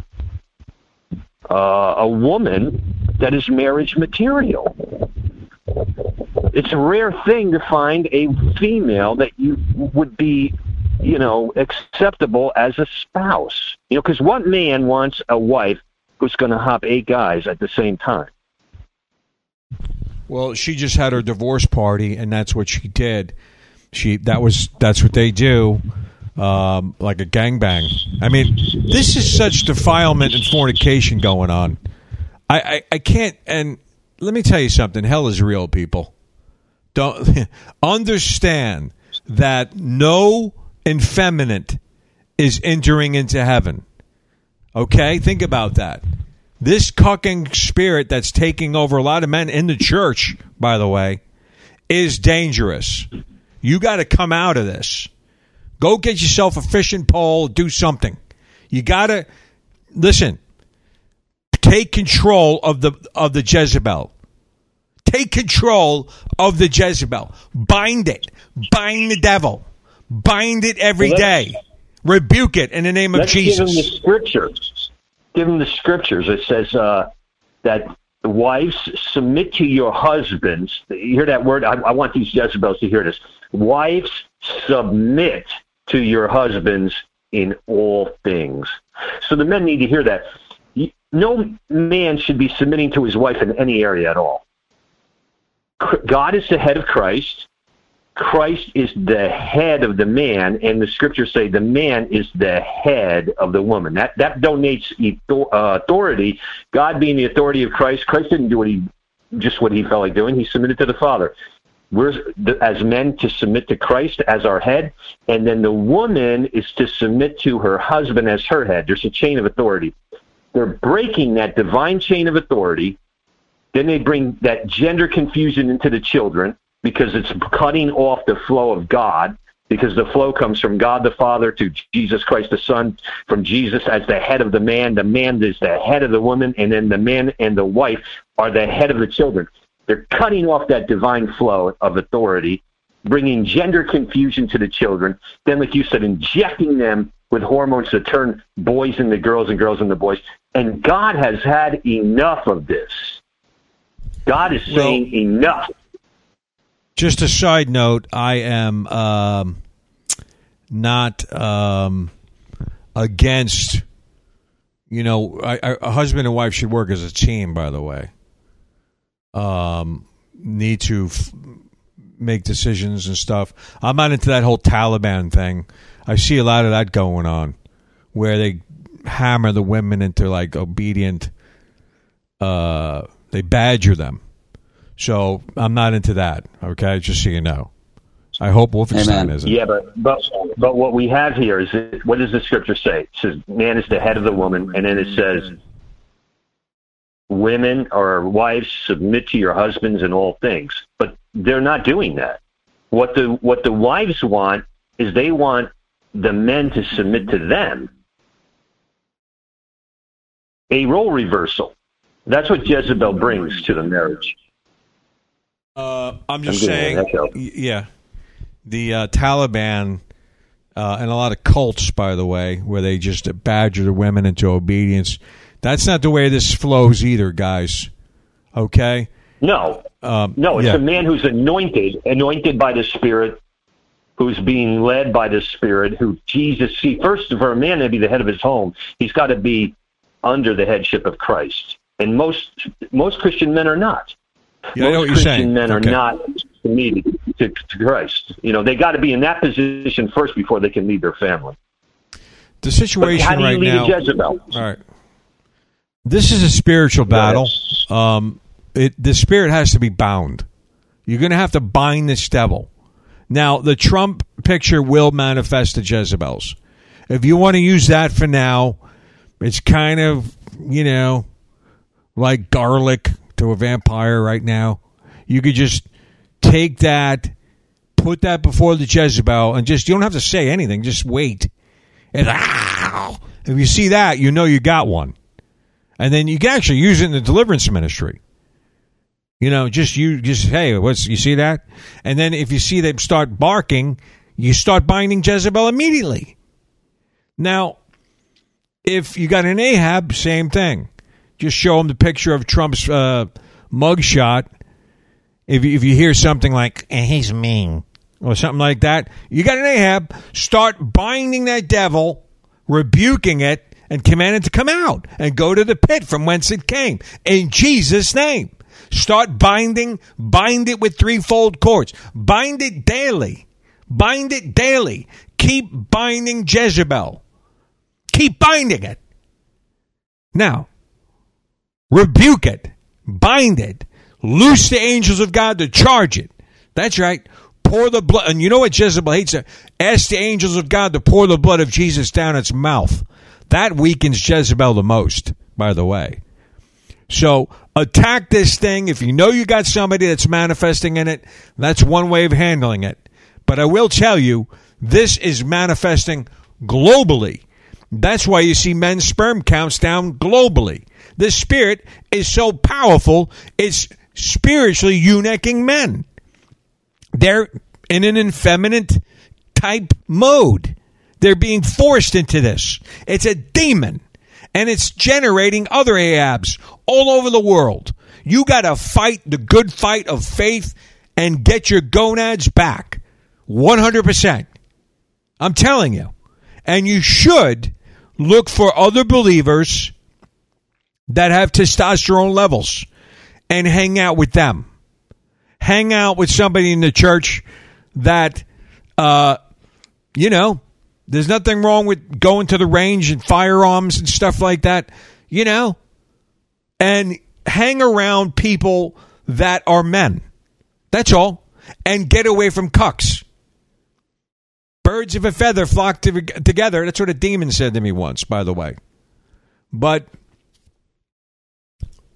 uh, a woman that is marriage material. It's a rare thing to find a female that you would be, you know, acceptable as a spouse. You know, because what man wants a wife who's going to hop eight guys at the same time? Well, she just had her divorce party, and that's what she did. She that was that's what they do, um, like a gangbang. I mean, this is such defilement and fornication going on. I, I, I can't. And let me tell you something. Hell is real, people. Don't understand that no effeminate is entering into heaven. Okay, think about that. This cucking spirit that's taking over a lot of men in the church, by the way, is dangerous. You got to come out of this. Go get yourself a fishing pole, do something. You got to, listen, take control of the of the Jezebel. Take control of the Jezebel. Bind it. Bind the devil. Bind it every day. Rebuke it in the name of Let's Jesus. Give him the scriptures. Give him the scriptures. It says uh, that wives, submit to your husbands. You hear that word? I, I want these Jezebels to hear this. Wives, submit to your husbands in all things. So the men need to hear that. No man should be submitting to his wife in any area at all. God is the head of Christ. Christ is the head of the man, and the scriptures say the man is the head of the woman. That that donates authority. God being the authority of Christ, Christ didn't do what he just what he felt like doing. He submitted to the Father. We're as men to submit to Christ as our head, and then the woman is to submit to her husband as her head. There's a chain of authority. They're breaking that divine chain of authority. Then they bring that gender confusion into the children, because it's cutting off the flow of God, because the flow comes from God the Father to Jesus Christ the Son, from Jesus as the head of the man. The man is the head of the woman, and then the man and the wife are the head of the children. They're cutting off that divine flow of authority, bringing gender confusion to the children, then, like you said, injecting them with hormones to turn boys into girls and girls into boys. And God has had enough of this. God is saying well, enough. Just a side note, I am um, not um, against, you know, I, I, a husband and wife should work as a team, by the way. Um, need to f- make decisions and stuff. I'm not into that whole Taliban thing. I see a lot of that going on, where they hammer the women into, like, obedient, uh, they badger them. So I'm not into that, okay? Just so you know. I hope Wolfenstein isn't. Yeah, but, but but what we have here is, it, what does the scripture say? It says man is the head of the woman, and then it says women or wives submit to your husbands in all things. But they're not doing that. What the what the wives want is they want the men to submit to them. A role reversal. That's what Jezebel brings to the marriage. Uh, I'm just I'm saying, yeah, the uh, Taliban uh, and a lot of cults, by the way, where they just badger the women into obedience. That's not the way this flows either, guys. Okay? No. Um, no, it's yeah. a man who's anointed, anointed by the Spirit, who's being led by the Spirit, who Jesus see. First, for a man to be the head of his home, he's got to be under the headship of Christ. And most most Christian men are not. Yeah, most I know what you're Christian saying. men okay. are not committed to, to Christ. You know, they got to be in that position first before they can lead their family. The situation how do you right lead now. A Jezebel? All right. This is a spiritual battle. Yes. Um, it, the spirit has to be bound. You're going to have to bind this devil. Now, the Trump picture will manifest the Jezebels. If you want to use that for now, it's kind of, you know, like garlic to a vampire right now. You could just take that, put that before the Jezebel, and just, you don't have to say anything. Just wait. And ah, if you see that, you know you got one. And then you can actually use it in the deliverance ministry. You know, just you just hey, what's you see that? And then if you see them start barking, you start binding Jezebel immediately. Now, if you got an Ahab, same thing. Just show them the picture of Trump's uh, mugshot. If you, if you hear something like eh, he's mean or something like that, you got an Ahab. Start binding that devil, rebuking it. And command it to come out and go to the pit from whence it came. In Jesus' name. Start binding. Bind it with threefold cords. Bind it daily. Bind it daily. Keep binding Jezebel. Keep binding it. Now, rebuke it. Bind it. Loose the angels of God to charge it. That's right. Pour the blood. And you know what Jezebel hates? Ask the angels of God to pour the blood of Jesus down its mouth. That weakens Jezebel the most, by the way. So attack this thing. If you know you got somebody that's manifesting in it, that's one way of handling it. But I will tell you, this is manifesting globally. That's why you see men's sperm counts down globally. This spirit is so powerful, it's spiritually eunuching men. They're in an effeminate type mode. They're being forced into this. It's a demon, and it's generating other Ahabs all over the world. You got to fight the good fight of faith and get your gonads back, one hundred percent. I'm telling you. And you should look for other believers that have testosterone levels and hang out with them. Hang out with somebody in the church that, uh, you know, there's nothing wrong with going to the range and firearms and stuff like that, you know, and hang around people that are men. That's all. And get away from cucks. Birds of a feather flock to, together. That's what a demon said to me once, by the way. But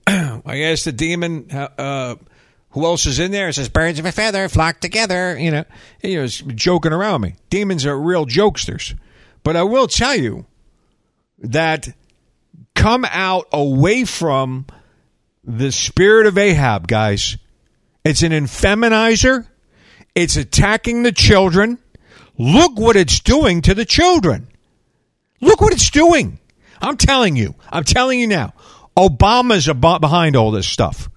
I asked the demon, uh, who else is in there? It says, birds of a feather flock together. You know, he was joking around me. Demons are real jokesters. But I will tell you that come out away from the spirit of Ahab, guys. It's an infeminizer. It's attacking the children. Look what it's doing to the children. Look what it's doing. I'm telling you. I'm telling you now. Obama's ab- behind all this stuff.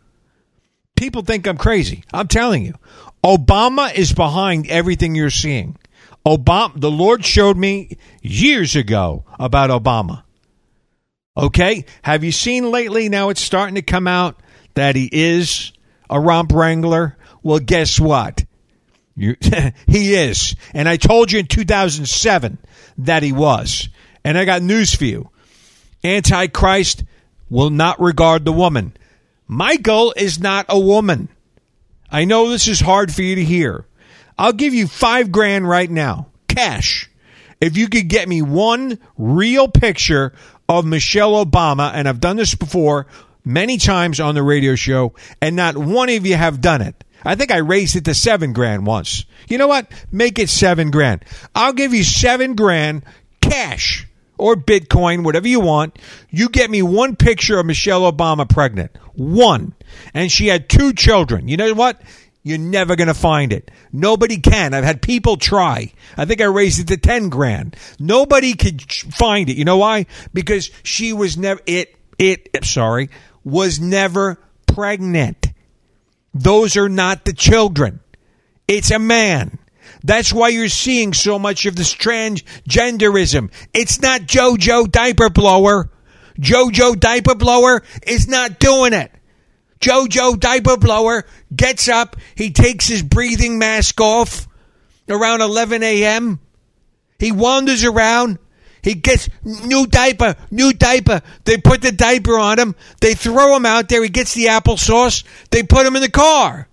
People think I'm crazy. I'm telling you. Obama is behind everything you're seeing. Obama, the Lord showed me years ago about Obama. Okay? Have you seen lately, now it's starting to come out that he is a romp wrangler? Well, guess what? You, he is. And I told you in two thousand seven that he was. And I got news for you. Antichrist will not regard the woman. Michael is not a woman. I know this is hard for you to hear. I'll give you five grand right now, cash, if you could get me one real picture of Michelle Obama, and I've done this before many times on the radio show, and not one of you have done it. I think I raised it to seven grand once. You know what? Make it seven grand. I'll give you seven grand cash. Or Bitcoin, whatever you want, you get me one picture of Michelle Obama pregnant. One. And she had two children. You know what? You're never going to find it. Nobody can. I've had people try. I think I raised it to ten grand. Nobody could find it. You know why? Because she was never, it, it, I'm sorry, was never pregnant. Those are not the children. It's a man. That's why you're seeing so much of this transgenderism. It's not JoJo Diaper Blower. JoJo Diaper Blower is not doing it. JoJo Diaper Blower gets up. He takes his breathing mask off around eleven a.m. He wanders around. He gets new diaper, new diaper. They put the diaper on him. They throw him out there. He gets the applesauce. They put him in the car.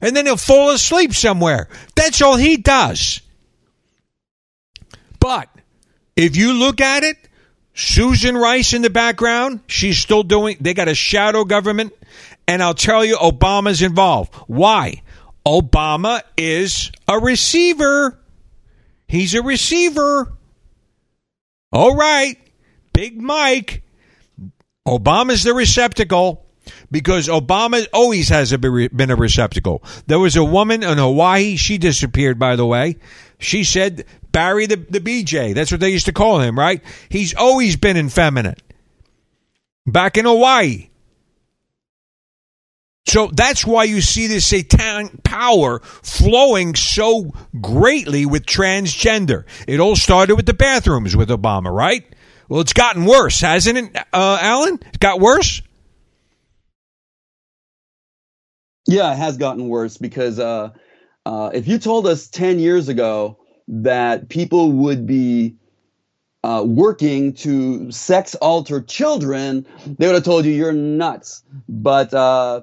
And then he'll fall asleep somewhere. That's all he does. But if you look at it, Susan Rice in the background, she's still doing, they got a shadow government. And I'll tell you, Obama's involved. Why? Obama is a receiver. He's a receiver. All right. Big Mike. Obama's the receptacle. Because Obama always has a, been a receptacle. There was a woman in Hawaii. She disappeared, by the way. She said, Barry the, the B J. That's what they used to call him, right? He's always been effeminate. Back in Hawaii. So that's why you see this satanic power flowing so greatly with transgender. It all started with the bathrooms with Obama, right? Well, it's gotten worse, hasn't it, uh, Alan? It's got worse? Yeah, it has gotten worse because uh, uh, if you told us ten years ago that people would be uh, working to sex alter children, they would have told you you're nuts. But uh,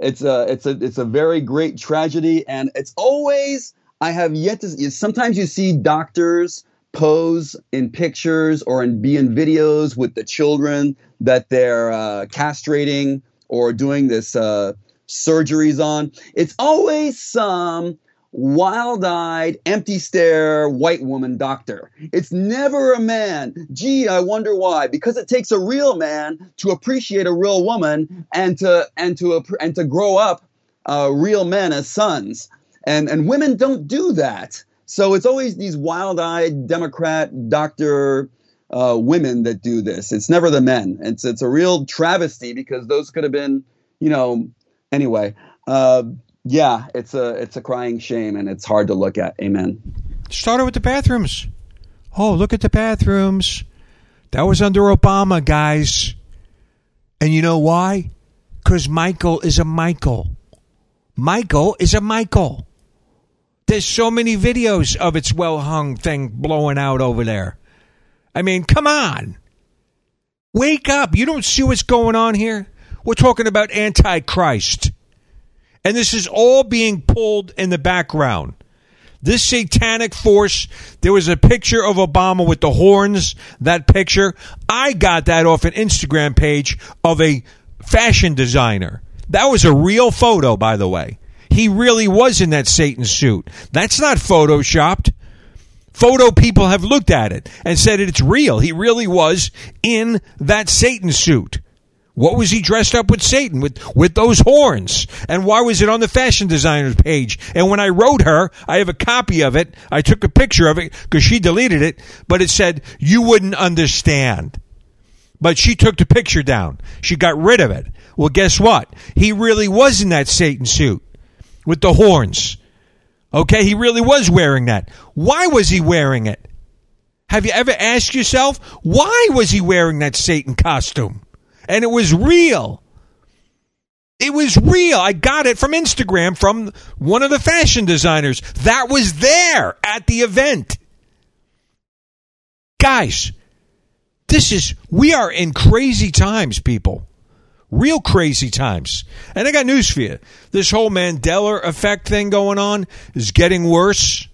it's a it's a it's a very great tragedy, and it's always I have yet to. Sometimes you see doctors pose in pictures or in be in videos with the children that they're uh, castrating. Or doing this uh, surgeries on. It's always some wild-eyed, empty stare white woman doctor. It's never a man. Gee, I wonder why. Because it takes a real man to appreciate a real woman and to and to and to grow up uh, real men as sons. And and women don't do that. So it's always these wild-eyed Democrat doctor. Uh, women that do this. It's never the men. It's it's a real travesty because those could have been, you know, anyway. Uh, yeah, it's a it's a crying shame and it's hard to look at. Amen. Started with the bathrooms. Oh, look at the bathrooms. That was under Obama, guys. And you know why? Because Michael is a Michael. Michael is a Michael. There's so many videos of its well-hung thing blowing out over there. I mean, come on. Wake up. You don't see what's going on here? We're talking about Antichrist. And this is all being pulled in the background. This satanic force, there was a picture of Obama with the horns, that picture. I got that off an Instagram page of a fashion designer. That was a real photo, by the way. He really was in that Satan suit. That's not photoshopped. Photo people have looked at it and said it's real. He really was in that Satan suit. What was he dressed up with Satan, with, with those horns? And why was it on the fashion designer's page? And when I wrote her, I have a copy of it. I took a picture of it because she deleted it, but it said, you wouldn't understand. But she took the picture down. She got rid of it. Well, guess what? He really was in that Satan suit with the horns. Okay, he really was wearing that. Why was he wearing it? Have you ever asked yourself, why was he wearing that Satan costume? And it was real. It was real. I got it from Instagram from one of the fashion designers. That was there at the event. Guys, this is, we are in crazy times, people. Real crazy times. And I got news for you. This whole Mandela Effect thing going on is getting worse.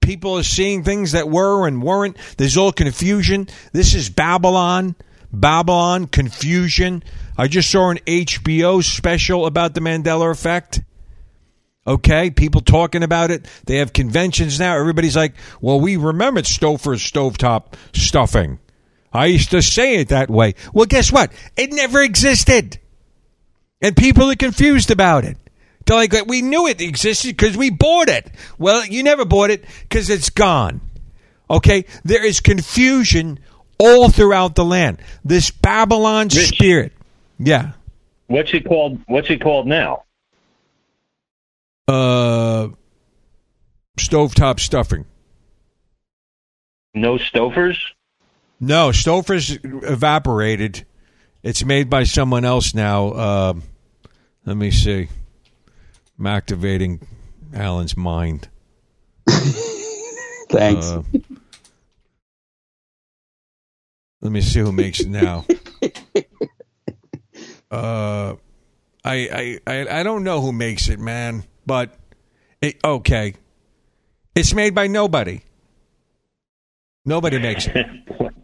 People are seeing things that were and weren't. There's all confusion. This is Babylon. Babylon, confusion. I just saw an H B O special about the Mandela Effect. Okay, people talking about it. They have conventions now. Everybody's like, well, we remembered Stouffer's stovetop stuffing. I used to say it that way. Well, guess what? It never existed. And people are confused about it. They're like, we knew it existed because we bought it. Well, you never bought it because it's gone. Okay? There is confusion all throughout the land. This Babylon Rich, spirit. Yeah. What's it called? What's it called now? Uh, stovetop stuffing. No Stouffer's? No, Stouffer's evaporated. It's made by someone else now. Uh, let me see. I'm activating Alan's mind. Thanks. Uh, let me see who makes it now. Uh, I, I I I don't know who makes it, man. But it, okay, it's made by nobody. Nobody makes it.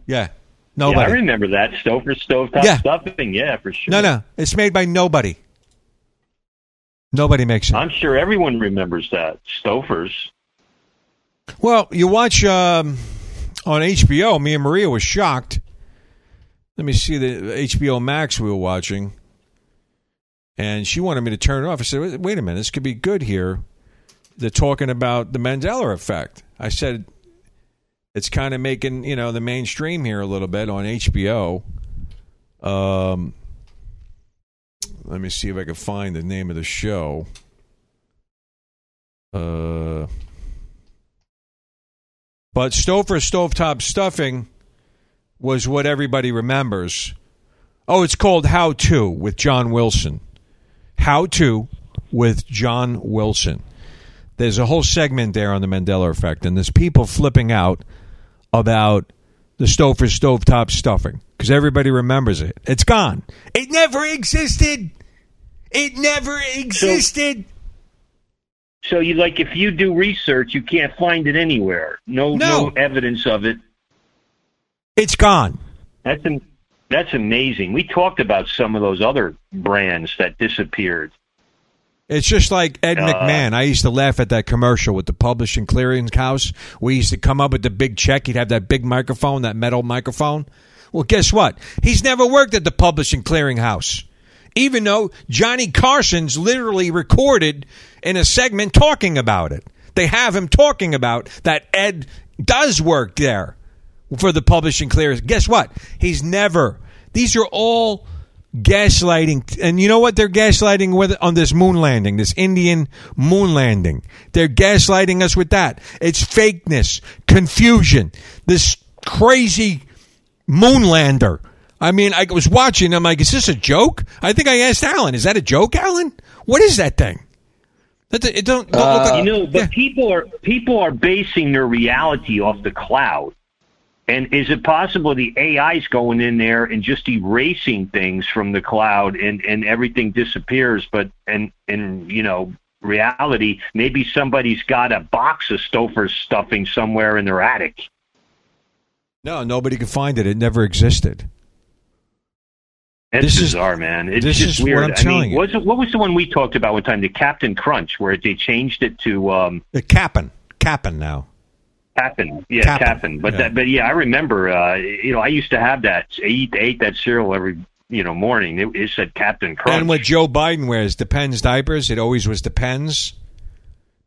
Yeah. Nobody. Yeah, I remember that. Stouffer's stovetop yeah. stuffing. Yeah, for sure. No, no. It's made by nobody. Nobody makes it. I'm sure everyone remembers that. Stouffer's. Well, you watch um, on H B O, me and Maria were shocked. Let me see the H B O Max we were watching. And she wanted me to turn it off. I said, wait a minute. This could be good here. They're talking about the Mandela Effect. I said... It's kind of making, you know, the mainstream here a little bit on H B O. Um, let me see if I can find the name of the show. Uh, but Stouffer's Stovetop Stuffing was what everybody remembers. Oh, it's called How To with John Wilson. How To with John Wilson. There's a whole segment there on the Mandela Effect, and there's people flipping out about the Stouffer's Stovetop Stuffing, because everybody remembers it. It's gone. It never existed. It never existed. So, so you like, if you do research, you can't find it anywhere. No, no, no evidence of it. It's gone. That's am- that's amazing. We talked about some of those other brands that disappeared. It's just like Ed uh, McMahon. I used to laugh at that commercial with the Publishing Clearing House. We used to come up with the big check. He'd have that big microphone, that metal microphone. Well, guess what? He's never worked at the Publishing Clearing House, even though Johnny Carson's literally recorded in a segment talking about it. They have him talking about that Ed does work there for the Publishing Clearing. Guess what? He's never. These are all... gaslighting, and you know what they're gaslighting with on this moon landing, this Indian moon landing. They're gaslighting us with that. It's fakeness, confusion, this crazy moonlander. I mean, I was watching, I'm like, is this a joke? I think I asked Alan, is that a joke, Alan? What is that thing? That, it don't, don't uh, look like, you know, but yeah. people are people are basing their reality off the cloud. And is it possible the A I's going in there and just erasing things from the cloud and, and everything disappears? But and and you know, reality, maybe somebody's got a box of Stouffer's stuffing somewhere in their attic. No, nobody can find it. It never existed. That's this bizarre, is, man. It's this just is weird. What I'm telling I mean, you. Was it, what was the one we talked about one time? The Captain Crunch, where they changed it to um, the Cap'n. Cap'n now. Cap'n, yeah, Cap'n. Cap'n. But yeah. that, but yeah, I remember. Uh, you know, I used to have that. I ate, I ate that cereal every you know morning. It, it said Captain Crunch. And what Joe Biden wears, Depends diapers. It always was Depends,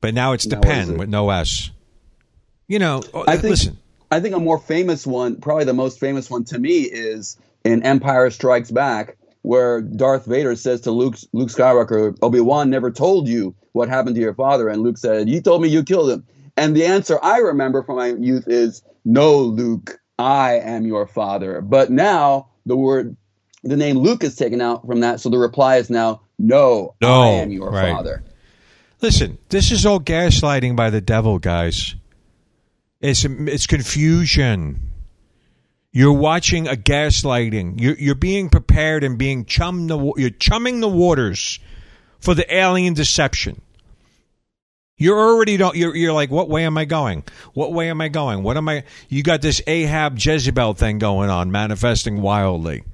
but now it's Depend with no S. You know, I think, listen. I think a more famous one, probably the most famous one to me, is in Empire Strikes Back, where Darth Vader says to Luke, Luke Skywalker, "Obi-Wan never told you what happened to your father," and Luke said, "You told me you killed him." And the answer I remember from my youth is, no, Luke, I am your father. But now the word, the name Luke is taken out from that. So the reply is now, no, no I am your right. father. Listen, this is all gaslighting by the devil, guys. It's it's confusion. You're watching a gaslighting. You're, you're being prepared and being chum the, you're chumming the waters for the alien deception. You're already don't. You're, you're like, what way am I going? What way am I going? What am I? You got this Ahab Jezebel thing going on, manifesting wildly.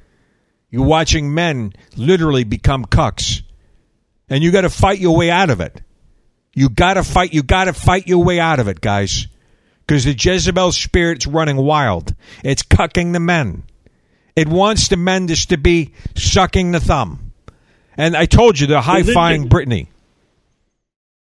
You're watching men literally become cucks, and you got to fight your way out of it. You got to fight. You got to fight your way out of it, guys, because the Jezebel spirit's running wild. It's cucking the men. It wants the men just to be sucking the thumb. And I told you they're high-fiving Britney.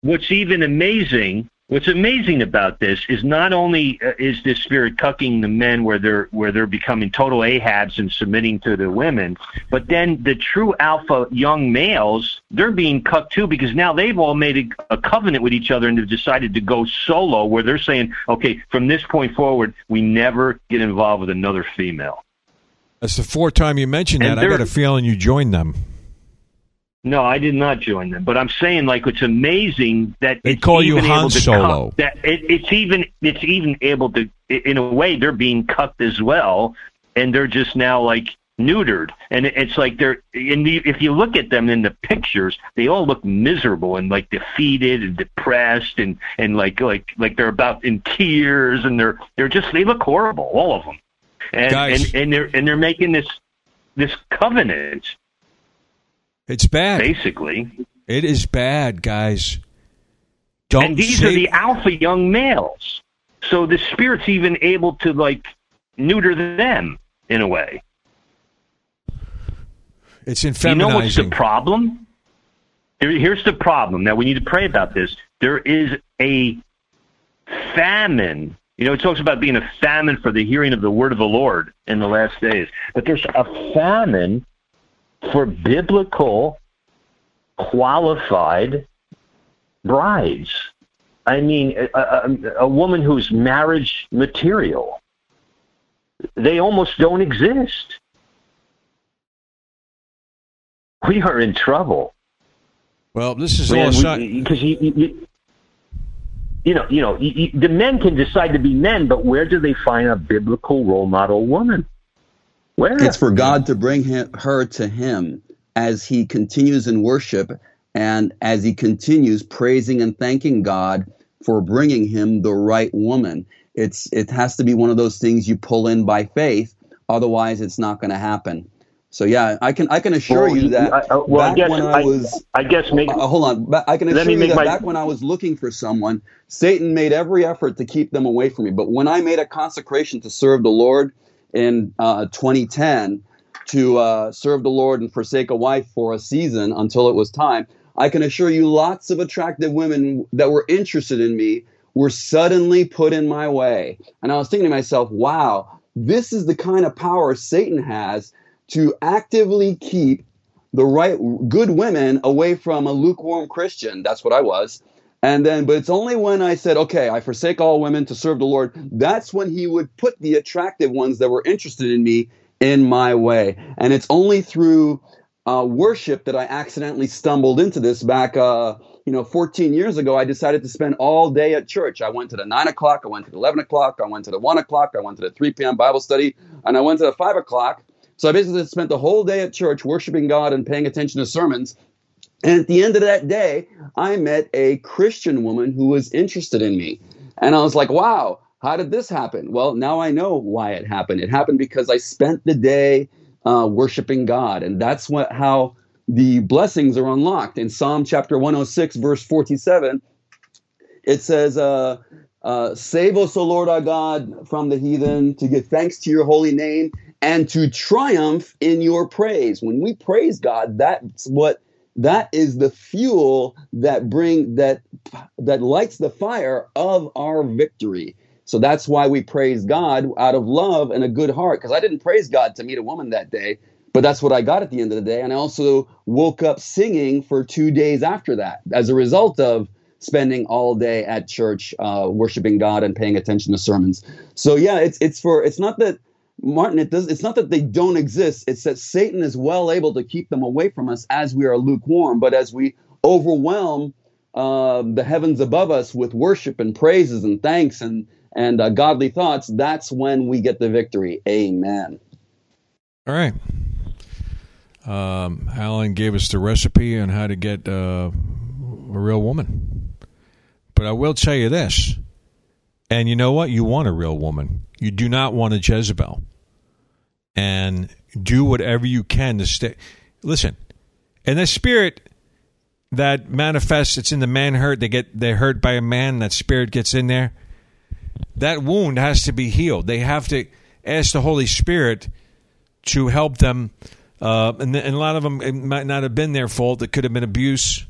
What's even amazing, what's amazing about this is not only uh, is this spirit cucking the men where they're where they're becoming total Ahabs and submitting to the women, but then the true alpha young males, they're being cucked too, because now they've all made a, a covenant with each other and they've decided to go solo, where they're saying, okay, from this point forward, we never get involved with another female. That's the fourth time you mentioned that. I got a feeling you joined them. No, I did not join them, but I'm saying, like, it's amazing that they call you Han Solo. That it, it's even it's even able to, in a way, they're being cucked as well, and they're just now like neutered, and it's like they're. And if you look at them in the pictures, they all look miserable and like defeated and depressed, and and like like like they're about in tears, and they're they're just they look horrible, all of them, and Guys. and and they're and they're making this this covenant. It's bad. Basically. It is bad, guys. Don't and these say- are the alpha young males. So the spirit's even able to, like, neuter them in a way. It's infeminizing. You know what's the problem? Here, here's the problem. Now, we need to pray about this. There is a famine. You know, it talks about being a famine for the hearing of the word of the Lord in the last days. But there's a famine for biblical qualified brides. I mean, a, a, a woman who's marriage material. They almost don't exist. We are in trouble. Well, this is all sign- because you, you, you, you know, you know, you, you, the men can decide to be men, but where do they find a biblical role model woman? Where? It's for God to bring him, her to him as he continues in worship and as he continues praising and thanking God for bringing him the right woman. It's It has to be one of those things you pull in by faith. Otherwise, it's not going to happen. So, yeah, I can I can assure well, you that I, I, well, back I guess, when I, I was – I guess make, uh, hold on. I can assure you that my, back when I was looking for someone, Satan made every effort to keep them away from me. But when I made a consecration to serve the Lord – in uh, twenty ten to uh, serve the Lord and forsake a wife for a season until it was time, I can assure you lots of attractive women that were interested in me were suddenly put in my way. And I was thinking to myself, wow, this is the kind of power Satan has to actively keep the right good women away from a lukewarm Christian. That's what I was. And then, but it's only when I said, okay, I forsake all women to serve the Lord, that's when he would put the attractive ones that were interested in me in my way. And it's only through uh, worship that I accidentally stumbled into this. Back, uh, you know, fourteen years ago, I decided to spend all day at church. I went to the nine o'clock, I went to the eleven o'clock, I went to the one o'clock, I went to the three p.m. Bible study, and I went to the five o'clock. So I basically spent the whole day at church worshiping God and paying attention to sermons. And at the end of that day, I met a Christian woman who was interested in me. And I was like, wow, how did this happen? Well, now I know why it happened. It happened because I spent the day uh, worshiping God. And that's what how the blessings are unlocked. In Psalm chapter one oh six, verse forty-seven, it says, uh, uh, save us, O Lord our God, from the heathen, to give thanks to your holy name, and to triumph in your praise. When we praise God, that's what That is the fuel that bring that that lights the fire of our victory. So that's why we praise God out of love and a good heart. Because I didn't praise God to meet a woman that day, but that's what I got at the end of the day. And I also woke up singing for two days after that as a result of spending all day at church, uh, worshiping God and paying attention to sermons. So yeah, it's it's for it's not that. Martin, it does, it's not that they don't exist. It's that Satan is well able to keep them away from us as we are lukewarm. But as we overwhelm uh, the heavens above us with worship and praises and thanks and, and uh, godly thoughts, that's when we get the victory. Amen. All right. Um, Alan gave us the recipe on how to get uh, a real woman. But I will tell you this. And you know what? You want a real woman. You do not want a Jezebel. And do whatever you can to stay. Listen, and that spirit that manifests, it's in the man hurt. They get they're hurt by a man. That spirit gets in there. That wound has to be healed. They have to ask the Holy Spirit to help them Uh, and, and a lot of them, it might not have been their fault. It could have been abuse.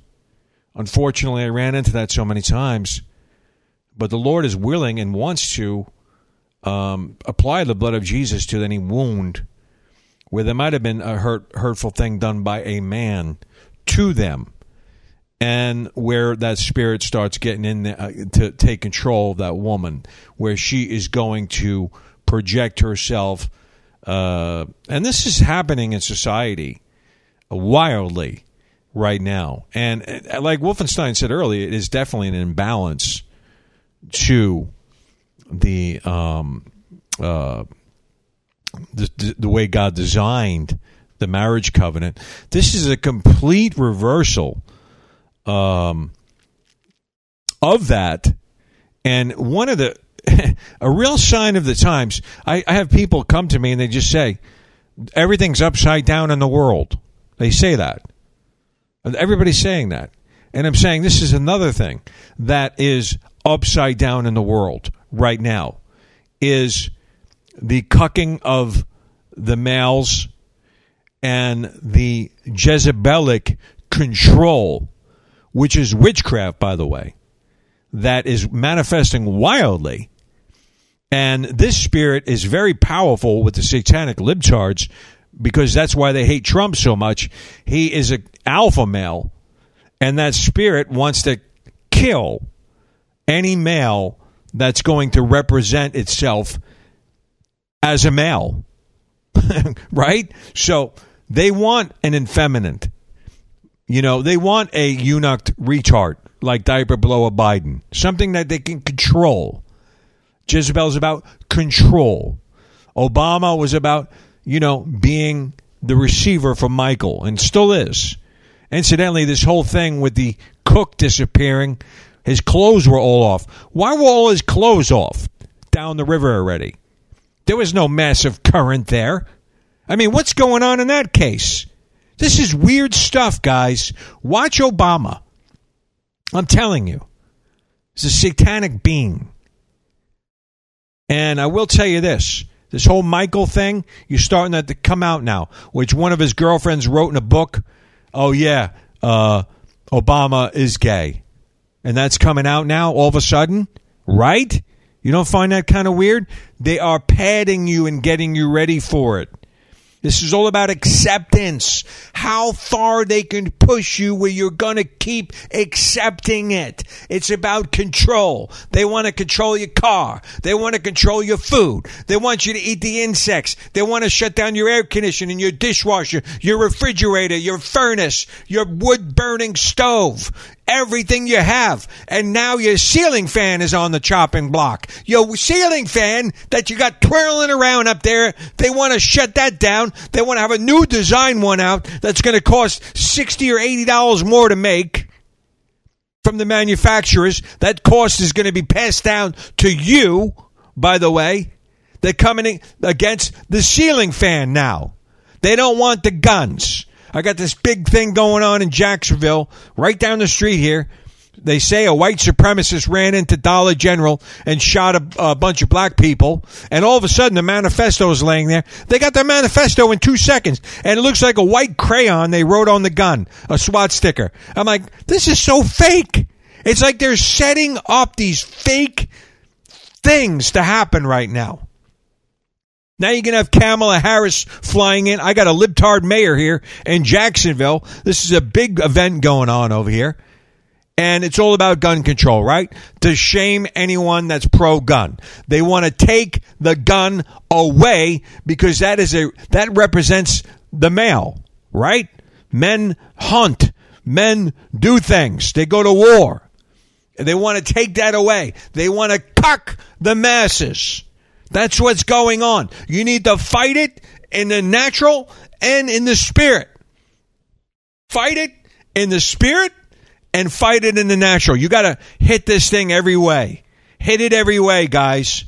Unfortunately, I ran into that so many times. But the Lord is willing and wants to um, apply the blood of Jesus to any wound where there might have been a hurt, hurtful thing done by a man to them, and where that spirit starts getting in there, uh, to take control of that woman, where she is going to project herself. Uh, and this is happening in society wildly right now. And uh, like Wolfenstein said earlier, it is definitely an imbalance to the um, uh, the, the way God designed the marriage covenant. This is a complete reversal um, of that. And one of the a real sign of the times, I, I have people come to me and they just say, everything's upside down in the world. They say that. Everybody's saying that. And I'm saying this is another thing that is upside down in the world right now, is the cucking of the males and the Jezebelic control, which is witchcraft, by the way, that is manifesting wildly. And this spirit is very powerful with the satanic libtards, because that's why they hate Trump so much. He is an alpha male, and that spirit wants to kill any male that's going to represent itself as a male, right? So they want an effeminate. You know, they want a eunuch retard, like diaper blower Biden, something that they can control. Jezebel's about control. Obama was about, you know, being the receiver for Michael, and still is. Incidentally, this whole thing with the cook disappearing, his clothes were all off. Why were all his clothes off down the river already? There was no massive current there. I mean, what's going on in that case? This is weird stuff, guys. Watch Obama. I'm telling you. It's a satanic being. And I will tell you this. This whole Michael thing, you're starting that to come out now, which one of his girlfriends wrote in a book, oh, yeah, uh, Obama is gay. And that's coming out now all of a sudden, right? You don't find that kind of weird? They are padding you and getting you ready for it. This is all about acceptance, how far they can push you where you're going to keep accepting it. It's about control. They want to control your car. They want to control your food. They want you to eat the insects. They want to shut down your air conditioning, your dishwasher, your refrigerator, your furnace, your wood-burning stove, everything you have. And now your ceiling fan is on the chopping block. Your ceiling fan that you got twirling around up there, they want to shut that down. They want to have a new design one out that's going to cost sixty dollars or eighty dollars more to make from the manufacturers. That cost is going to be passed down to you, by the way. They're coming in against the ceiling fan now. They don't want the guns. I got this big thing going on in Jacksonville, right down the street here. They say a white supremacist ran into Dollar General and shot a, a bunch of black people. And all of a sudden, the manifesto is laying there. They got their manifesto in two seconds. And it looks like a white crayon they wrote on the gun, a SWAT sticker. I'm like, this is so fake. It's like they're setting up these fake things to happen right now. Now you're going to have Kamala Harris flying in. I got a libtard mayor here in Jacksonville. This is a big event going on over here. And it's all about gun control, right? To shame anyone that's pro-gun. They want to take the gun away because that is a that represents the male, right? Men hunt. Men do things. They go to war. They want to take that away. They want to cuck the masses. That's what's going on. You need to fight it in the natural and in the spirit. Fight it in the spirit and fight it in the natural. You got to hit this thing every way. Hit it every way, guys.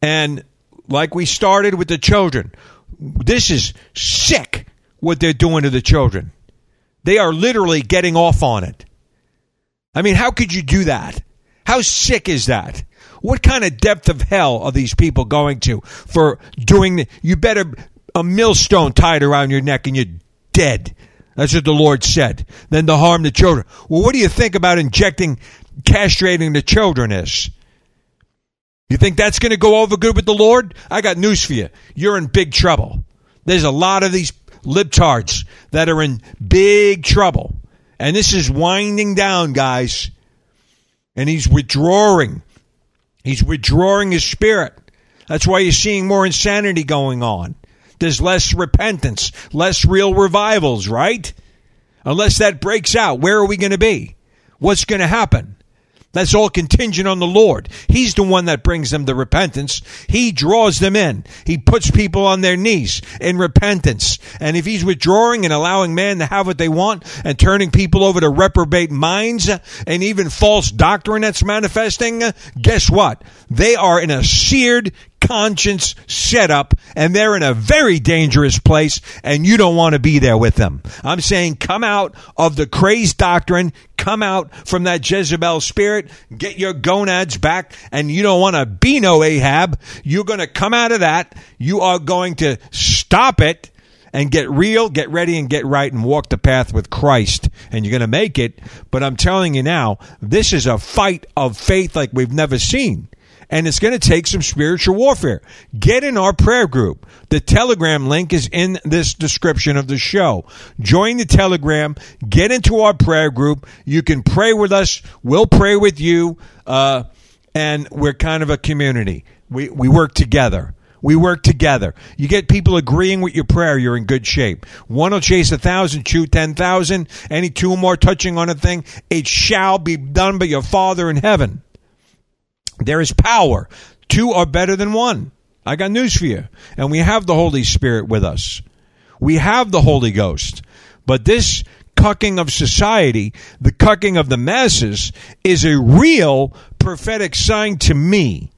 And like we started with the children, this is sick what they're doing to the children. They are literally getting off on it. I mean, how could you do that? How sick is that? What kind of depth of hell are these people going to for doing? You better a millstone tied around your neck and you're dead. That's what the Lord said. Then to harm the children. Well, what do you think about injecting, castrating the children is? You think that's going to go over good with the Lord? I got news for you. You're in big trouble. There's a lot of these libtards that are in big trouble. And this is winding down, guys. And he's withdrawing. He's withdrawing his spirit. That's why you're seeing more insanity going on. There's less repentance, less real revivals, right? Unless that breaks out, where are we going to be? What's going to happen? That's all contingent on the Lord. He's the one that brings them to repentance. He draws them in. He puts people on their knees in repentance. And if he's withdrawing and allowing man to have what they want and turning people over to reprobate minds and even false doctrine that's manifesting, guess what? They are in a seared conscience setup, and they're in a very dangerous place, and you don't want to be there with them. I'm saying come out of the crazed doctrine, come out from that Jezebel spirit, get your gonads back, and you don't want to be no Ahab. You're going to come out of that. You are going to stop it and get real, get ready, and get right, and walk the path with Christ, and you're going to make it. But I'm telling you now, this is a fight of faith like we've never seen. And it's going to take some spiritual warfare. Get in our prayer group. The Telegram link is in this description of the show. Join the Telegram. Get into our prayer group. You can pray with us. We'll pray with you. Uh, and we're kind of a community. We we work together. We work together. You get people agreeing with your prayer, you're in good shape. One will chase a thousand, two, ten thousand. Any two or more touching on a thing, it shall be done by your Father in heaven. There is power. Two are better than one. I got news for you. And we have the Holy Spirit with us. We have the Holy Ghost. But this cucking of society, the cucking of the masses, is a real prophetic sign to me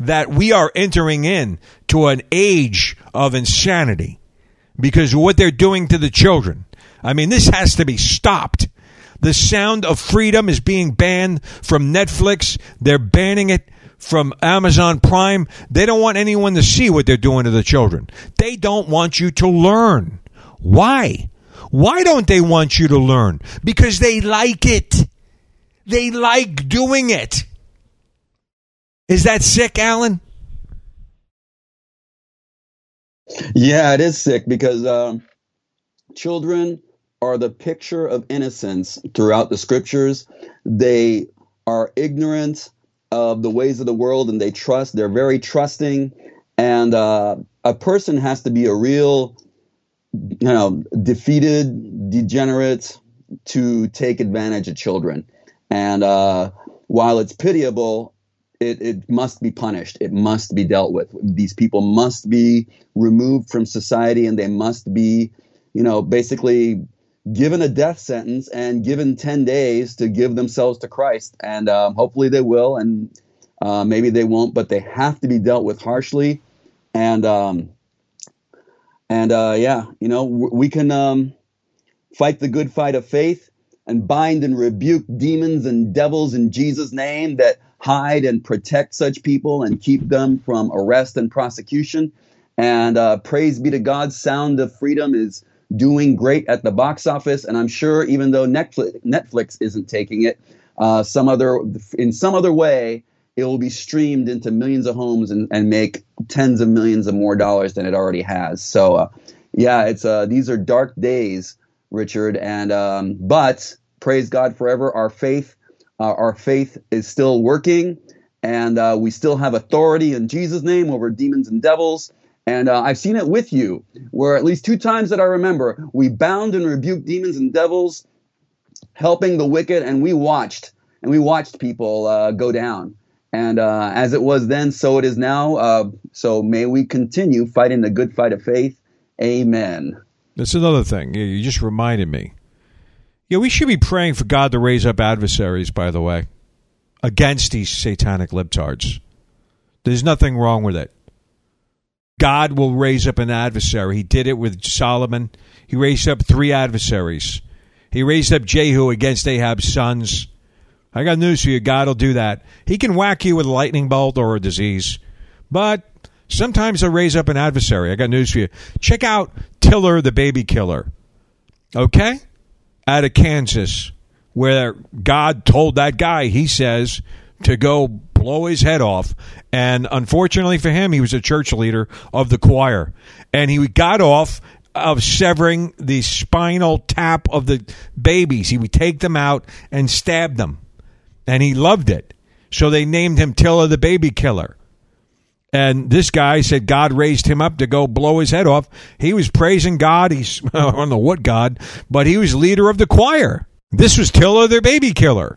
that we are entering in to an age of insanity because of what they're doing to the children. I mean, this has to be stopped. The Sound of Freedom is being banned from Netflix. They're banning it from Amazon Prime. They don't want anyone to see what they're doing to the children. They don't want you to learn. Why? Why don't they want you to learn? Because they like it. They like doing it. Is that sick, Alan? Yeah, it is sick because um, children are the picture of innocence throughout the scriptures. They are ignorant of the ways of the world, and they trust. They're very trusting. And uh, a person has to be a real, you know, defeated, degenerate to take advantage of children. And uh, while it's pitiable, it, it must be punished. It must be dealt with. These people must be removed from society, and they must be, you know, basically given a death sentence and given ten days to give themselves to Christ. And um, hopefully they will, and uh, maybe they won't, but they have to be dealt with harshly. And, um, and uh, yeah, you know, w- we can um, fight the good fight of faith and bind and rebuke demons and devils in Jesus' name that hide and protect such people and keep them from arrest and prosecution. And uh, praise be to God, Sound of Freedom is doing great at the box office, and I'm sure even though Netflix, Netflix isn't taking it, uh, some other in some other way, it will be streamed into millions of homes and, and make tens of millions of more dollars than it already has. So, uh, yeah, it's uh, these are dark days, Richard. And um, but praise God forever. Our faith, uh, our faith is still working, and uh, we still have authority in Jesus' name over demons and devils. And uh, I've seen it with you, where at least two times that I remember, we bound and rebuked demons and devils, helping the wicked, and we watched. And we watched people uh, go down. And uh, as it was then, so it is now. Uh, so may we continue fighting the good fight of faith. Amen. That's another thing. You just reminded me. Yeah, we should be praying for God to raise up adversaries, by the way, against these satanic libtards. There's nothing wrong with it. God will raise up an adversary. He did it with Solomon. He raised up three adversaries. He raised up Jehu against Ahab's sons. I got news for you. God will do that. He can whack you with a lightning bolt or a disease, but Sometimes I raise up an adversary. I got news for you. Check out Tiller, the baby killer. Okay? Out of Kansas, where God told that guy, he says, to go blow his head off. And unfortunately for him, he was a church leader of the choir. And he got off of severing the spinal tap of the babies. He would take them out and stab them. And he loved it. So they named him Tiller, the baby killer. And this guy said God raised him up to go blow his head off. He was praising God. He's, I don't know what God, but he was leader of the choir. This was Tiller, their baby killer.